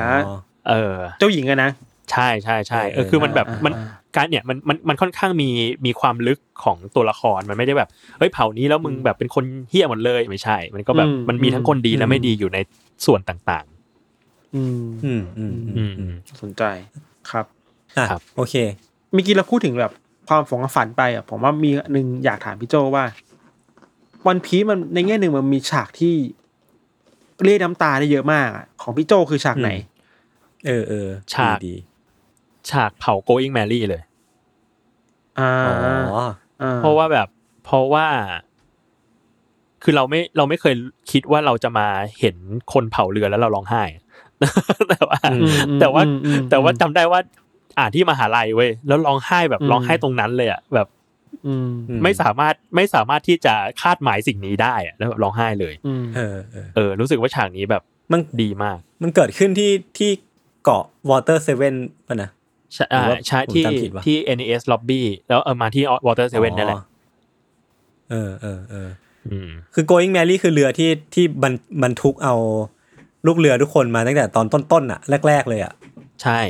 เออเจ้าหญิงอ่ะนะใช่ใช่ใช่เออคือมันแบบมันการเนี่ยมันมันมันค่อนข้างมีมีความลึกของตัวละครมันไม่ได้แบบเฮ้ยเผ่านี้แล้วมึงแบบเป็นคนเหี้ยหมดเลยไม่ใช่มันก็แบบมันมีทั้งคนดีและไม่ดีอยู่ในส่วนต่างๆอืมอืมอืมอืมสนใจครับครับโอเคเมื่อกี้เราพูดถึงแบบความฝันฝันไปอ่ะผมว่ามีหนึ่งอยากถามพี่โจว่าวันพีซมันในแง่หนึ่งมันมีฉากที่เรียกน้ำตาได้เยอะมากอ่ะของพี่โจคือฉากไหนเออเออฉากดีฉากเผา Going Merry เลยอ๋อเพราะว่าแบบเพราะว่าคือเราไม่เราไม่เคยคิดว่าเราจะมาเห็นคนเผาเรือแล้วเราร้องไห้แต่ว่าแต่ว่าแต่ว่าจำได้ว่าอ่านที่มหาลัยเว้ยแล้วร้องไห้แบบร้องไห้ตรงนั้นเลยอ่ะแบบไม่สามารถไม่สามารถที่จะคาดหมายสิ่งนี้ได้อ่ะแล้วร้องไห้เลยเออเออรู้สึกว่าฉากนี้แบบมันดีมากมันเกิดขึ้นที่ที่เกาะ Water เซเว่นป่ะนะใช่ใช่ที่ที่ เอ็น อี เอส Lobby แล้วเออมาที่ Water เซเว่นนั่นแหละเออเออเออคือ Going Merry คือเรือที่ที่บรรทุกเอาลูกเรือทุกคนมาตั้งแต่ตอนต้นๆอ่ะแรกๆเลยอ่ะใช่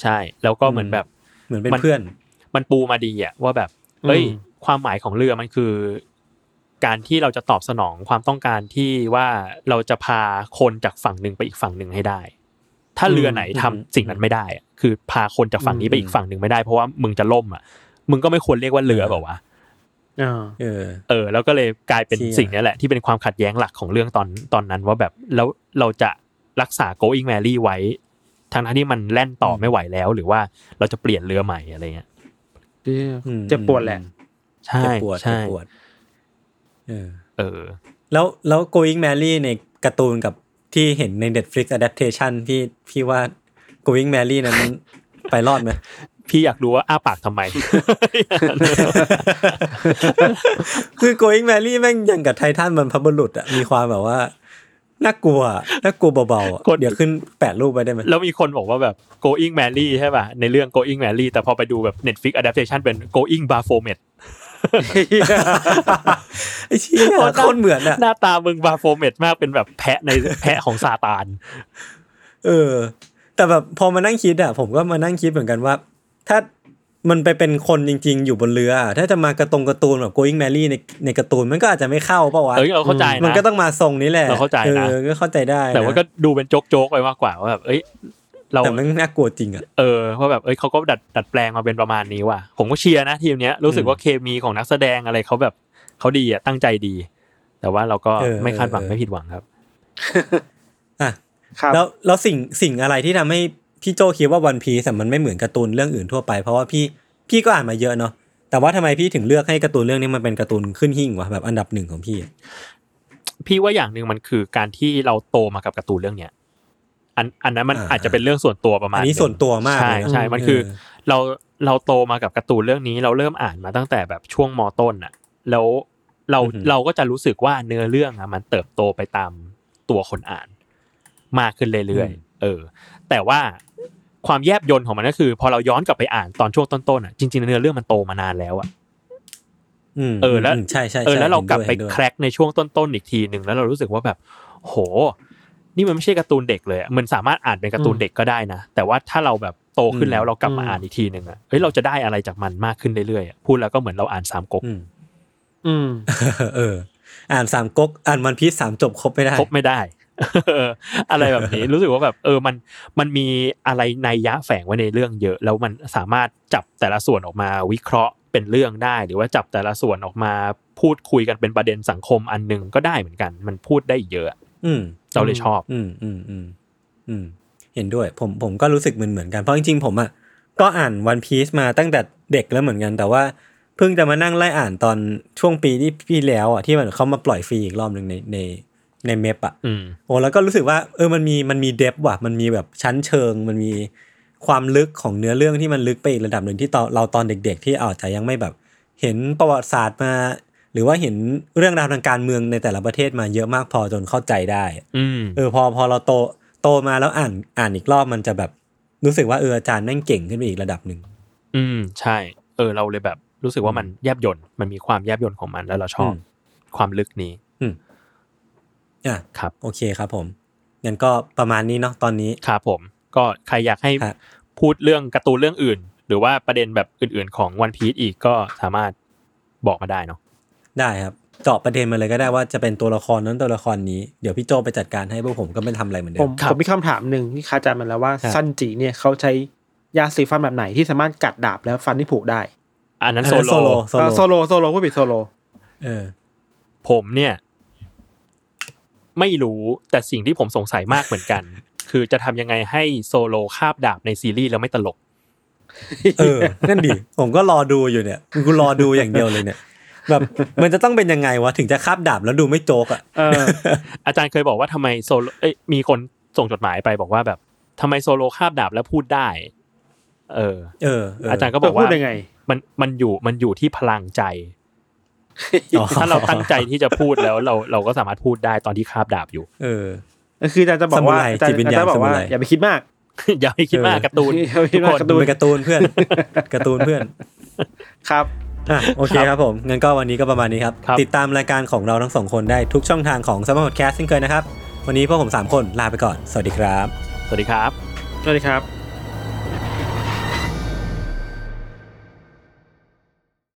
ใช่แล้วก็เหมือนแบบเหมือนเป็นเพื่อนมันปูมาดีอ่ะว่าแบบเฮ้ยความหมายของเรือมันคือการที่เราจะตอบสนองความต้องการที่ว่าเราจะพาคนจากฝั่งนึงไปอีกฝั่งนึงให้ได้ถ้าเรือไหนทำสิ่งนั้นไม่ได้คือพาคนจากฝั่งนี้ไปอีกฝั่งหนึ่งไม่ได้เพราะว่ามึงจะล่มอ่ะมึงก็ไม่ควรเรียกว่าเรือเปล่าวะเออเออแล้วก็เลยกลายเป็นสิ่งนี้แหละที่เป็นความขัดแย้งหลักของเรื่องตอนตอนนั้นว่าแบบแล้วเราจะรักษา Going Merry ไว้ทางนั้นที่มันแล่นต่อไม่ไหวแล้วหรือว่าเราจะเปลี่ยนเรือใหม่อะไรเงี้ยเจ็บปวดแหละใช่เจ็บปวดเจ็บปวดเออเออแล้วแล้ว Going Merry ในการ์ตูนกับที่เห็นใน Netflix adaptation พี่พี่ว่า Going Merry นั้นไปรอดมั้ยพี่อยากรู้ว่าอ้าปากทำไมคือ Going Merry แม่งอย่างกับไททันมันพระบุรุษอ่ะมีความแบบว่าน่ากลัวน่ากลัวเบาๆเดี๋ยวขึ้นแปะรูปไว้ได้มั้ยแล้วมีคนบอกว่าแบบ Going Merry ใช่ป่ะในเรื่อง Going Merry แต่พอไปดูแบบ Netflix adaptation เป็น Going Baphomet ไอ้เหี้ยโคตรเหมือนอ่ะหน้าตามึง Baphomet มากเป็นแบบแพะในแพะของซาตานเออแต่แบบพอมานั่งคิดอ่ะผมก็มานั่งคิดเหมือนกันว่าถ้ามันไปเป็นคนจริงๆอยู่บนเรือถ้าจะมากระตรงการ์ตูนแบบ Going Merry ในในการ์ตูนมันก็อาจจะไม่เข้าป่าววะเอ้ยเราเข้าใจนะมันก็ต้องมาทรงนี้แหละเราเข้าใจนะเออก็เข้าใจได้แต่ว่าก็ดูเป็นโจ๊กๆไปมากกว่าว่าแบบเอ้ยเราแต่มันน่ากลัวจริงอ่ะเออเพราะแบบเอ้ยเค้าก็ดัดดัดแปลงมาเป็นประมาณนี้ว่ะผมก็เชียร์นะทีมเนี้ยรู้สึกว่าเคมีของนักแสดงอะไรเค้าแบบเค้าดีอ่ะตั้งใจดีแต่ว่าเราก็ไม่คาดหวังไม่ผิดหวังครับอ่ะแล้วแล้วสิ่งสิ่งอะไรที่ทำให้พี่โจคิดว่า One Piece มันไม่เหมือนการ์ตูนเรื่องอื่นทั่วไปเพราะว่าพี่พี่ก็อ่านมาเยอะเนาะแต่ว่าทำไมพี่ถึงเลือกให้การ์ตูนเรื่องนี้มันเป็นการ์ตูนขึ้นหิ้งวะแบบอันดับหนึ่งของพี่พี่ว่าอย่างนึงมันคือการที่เราโตมากับการ์ตูนเรื่องเนี้ยอันอันนั้นมันอาจจะเป็นเรื่องส่วนตัวประมาณนี้ส่วนตัวมากใช่ใช่มันคือเราเราโตมากับการ์ตูนเรื่องนี้เราเริ่มอ่านมาตั้งแต่แบบช่วงม.ต้นน่ะแล้วเราเราก็จะรู้สึกว่าเนื้อเรื่องอ่ะมันเติบโตไปตามตัวคนอ่านมากขึ้นเรื่อยๆเออแต่ว่า ความแยบยลของมันก็คือพอเราย้อนกลับไปอ่านตอนช่วงต้นๆอ่ะจริงๆเนื้อเรื่องมันโตมานานแล้วอ่ะอืมเออแล้วใช่ๆๆเออแล้วเรากลับไปแคร็กในช่วงต้นๆอีกทีนึงแล้วเรารู้สึกว่าแบบโหนี่มันไม่ใช่การ์ตูนเด็กเลยอ่ะมันสามารถอ่านเป็นการ์ตูนเด็กก็ได้นะแต่ว่าถ้าเราแบบโตขึ้นแล้วเรากลับมาอ่านอีกทีนึงอ่ะเฮ้ยเราจะได้อะไรจากมันมากขึ้นเรื่อยๆพูดแล้วก็เหมือนเราอ่านสามก๊กอืมเอออ่านสามก๊กอ่านวันพีซสามจบครบไม่ได้ครบไม่ได้อะไรแบบนี้รู้สึกว่าแบบเออมันมันมีอะไรในยะแฝงไว้ในเรื่องเยอะแล้วมันสามารถจับแต่ละส่วนออกมาวิเคราะห์เป็นเรื่องได้หรือว่าจับแต่ละส่วนออกมาพูดคุยกันเป็นประเด็นสังคมอันนึงก็ได้เหมือนกันมันพูดได้เยอะอืมเราเลยชอบอืมอืมอืมอืมเห็นด้วยผมผมก็รู้สึกเหมือนเหมือนกันเพราะจริงๆผมอ่ะก็อ่าน One Piece มาตั้งแต่เด็กแล้วเหมือนกันแต่ว่าเพิ่งจะมานั่งไล่อ่านตอนช่วงปีที่พี่แล้วอ่ะที่มันเขามาปล่อยฟรีอีกรอบนึงในในในเมปอ่ะโอ้แล้วก็รู้สึกว่าเออมันมีมันมีเดฟว่ะมันมีแบบชั้นเชิงมันมีความลึกของเนื้อเรื่องที่มันลึกไปอีกระดับนึงที่เราตอนเด็กๆที่อาจจะยังไม่แบบเห็นประวัติศาสตร์มาหรือว่าเห็นเรื่องราวทางการเมืองในแต่ละประเทศมาเยอะมากพอจนเข้าใจได้เออพอพอเราโตโตมาแล้วอ่านอ่านอีกรอบมันจะแบบรู้สึกว่าเอออาจารย์แม่งเก่งขึ้นไปอีกระดับนึงอืมใช่เออเราเลยแบบรู้สึกว่ามันแยบยลมันมีความแยบยลของมันแล้วเราชอบความลึกนี้อืมอ่ะครับโอเคครับผมงั้นก็ประมาณนี้เนาะตอนนี้ครับผมก็ใครอยากให้พูดเรื่องการ์ตูนเรื่องอื่นหรือว่าประเด็นแบบอื่นๆของ One Piece อีกก็สามารถบอกมาได้เนาะได้ครับเจาะประเด็นมาเลยก็ได้ว่าจะเป็นตัวละครนั้นตัวละครนี้เดี๋ยวพี่โจไปจัดการให้พวกผมก็ไม่ทำอะไรเหมือนเดิมผมมีคำถามนึงที่ค้าใจมาแล้วว่าซันจิเนี่ยเขาใช้ยาสีฟันแบบไหนที่สามารถกัดดาบแล้วฟันที่ผุได้อันนั้นโซโลโซโลโซโลโซโลผู้บิดโซโลเออผมเนี่ยไม่รู้แต่สิ่งที่ผมสงสัยมากเหมือนกันคือจะทำยังไงให้โซโลคาบดาบในซีรีส์แล้วไม่ตลกเออนั่นดิผมก็รอดูอยู่เนี่ยกูรอดูอย่างเดียวเลยเนี่ยแบบมันจะต้องเป็นยังไงวะถึงจะคาบดาบแล้วดูไม่โจ๊กอ่ะเอออาจารย์เคยบอกว่าทำไมโซโลเอ้ยมีคนส่งจดหมายไปบอกว่าแบบทำไมโซโลคาบดาบแล้วพูดได้เออเอออาจารย์ก็บอกว่ามันมันอยู่มันอยู่ที่พลังใจถ้าเราตั้งใจที่จะพูดแล้วเราเราก็สามารถพูดได้ตอนที่คาบดาบอยู่เออคืออาจารย์จะบอกว่าอาจารย์บอกว่าอย่าไปคิดมากอย่าไปคิดมากการ์ตูนทุกคนเป็นการ์ตูนเพื่อนการ์ตูนเพื่อนครับอ่ะโอเคครับผมงั้นก็วันนี้ก็ประมาณนี้ครับติดตามรายการของเราทั้งสองคนได้ทุกช่องทางของ SALMON PODCAST เช่นเคยนะครับวันนี้พวกผมสามคนลาไปก่อนสวัสดีครับสวัสดีครับสวัสดีครับ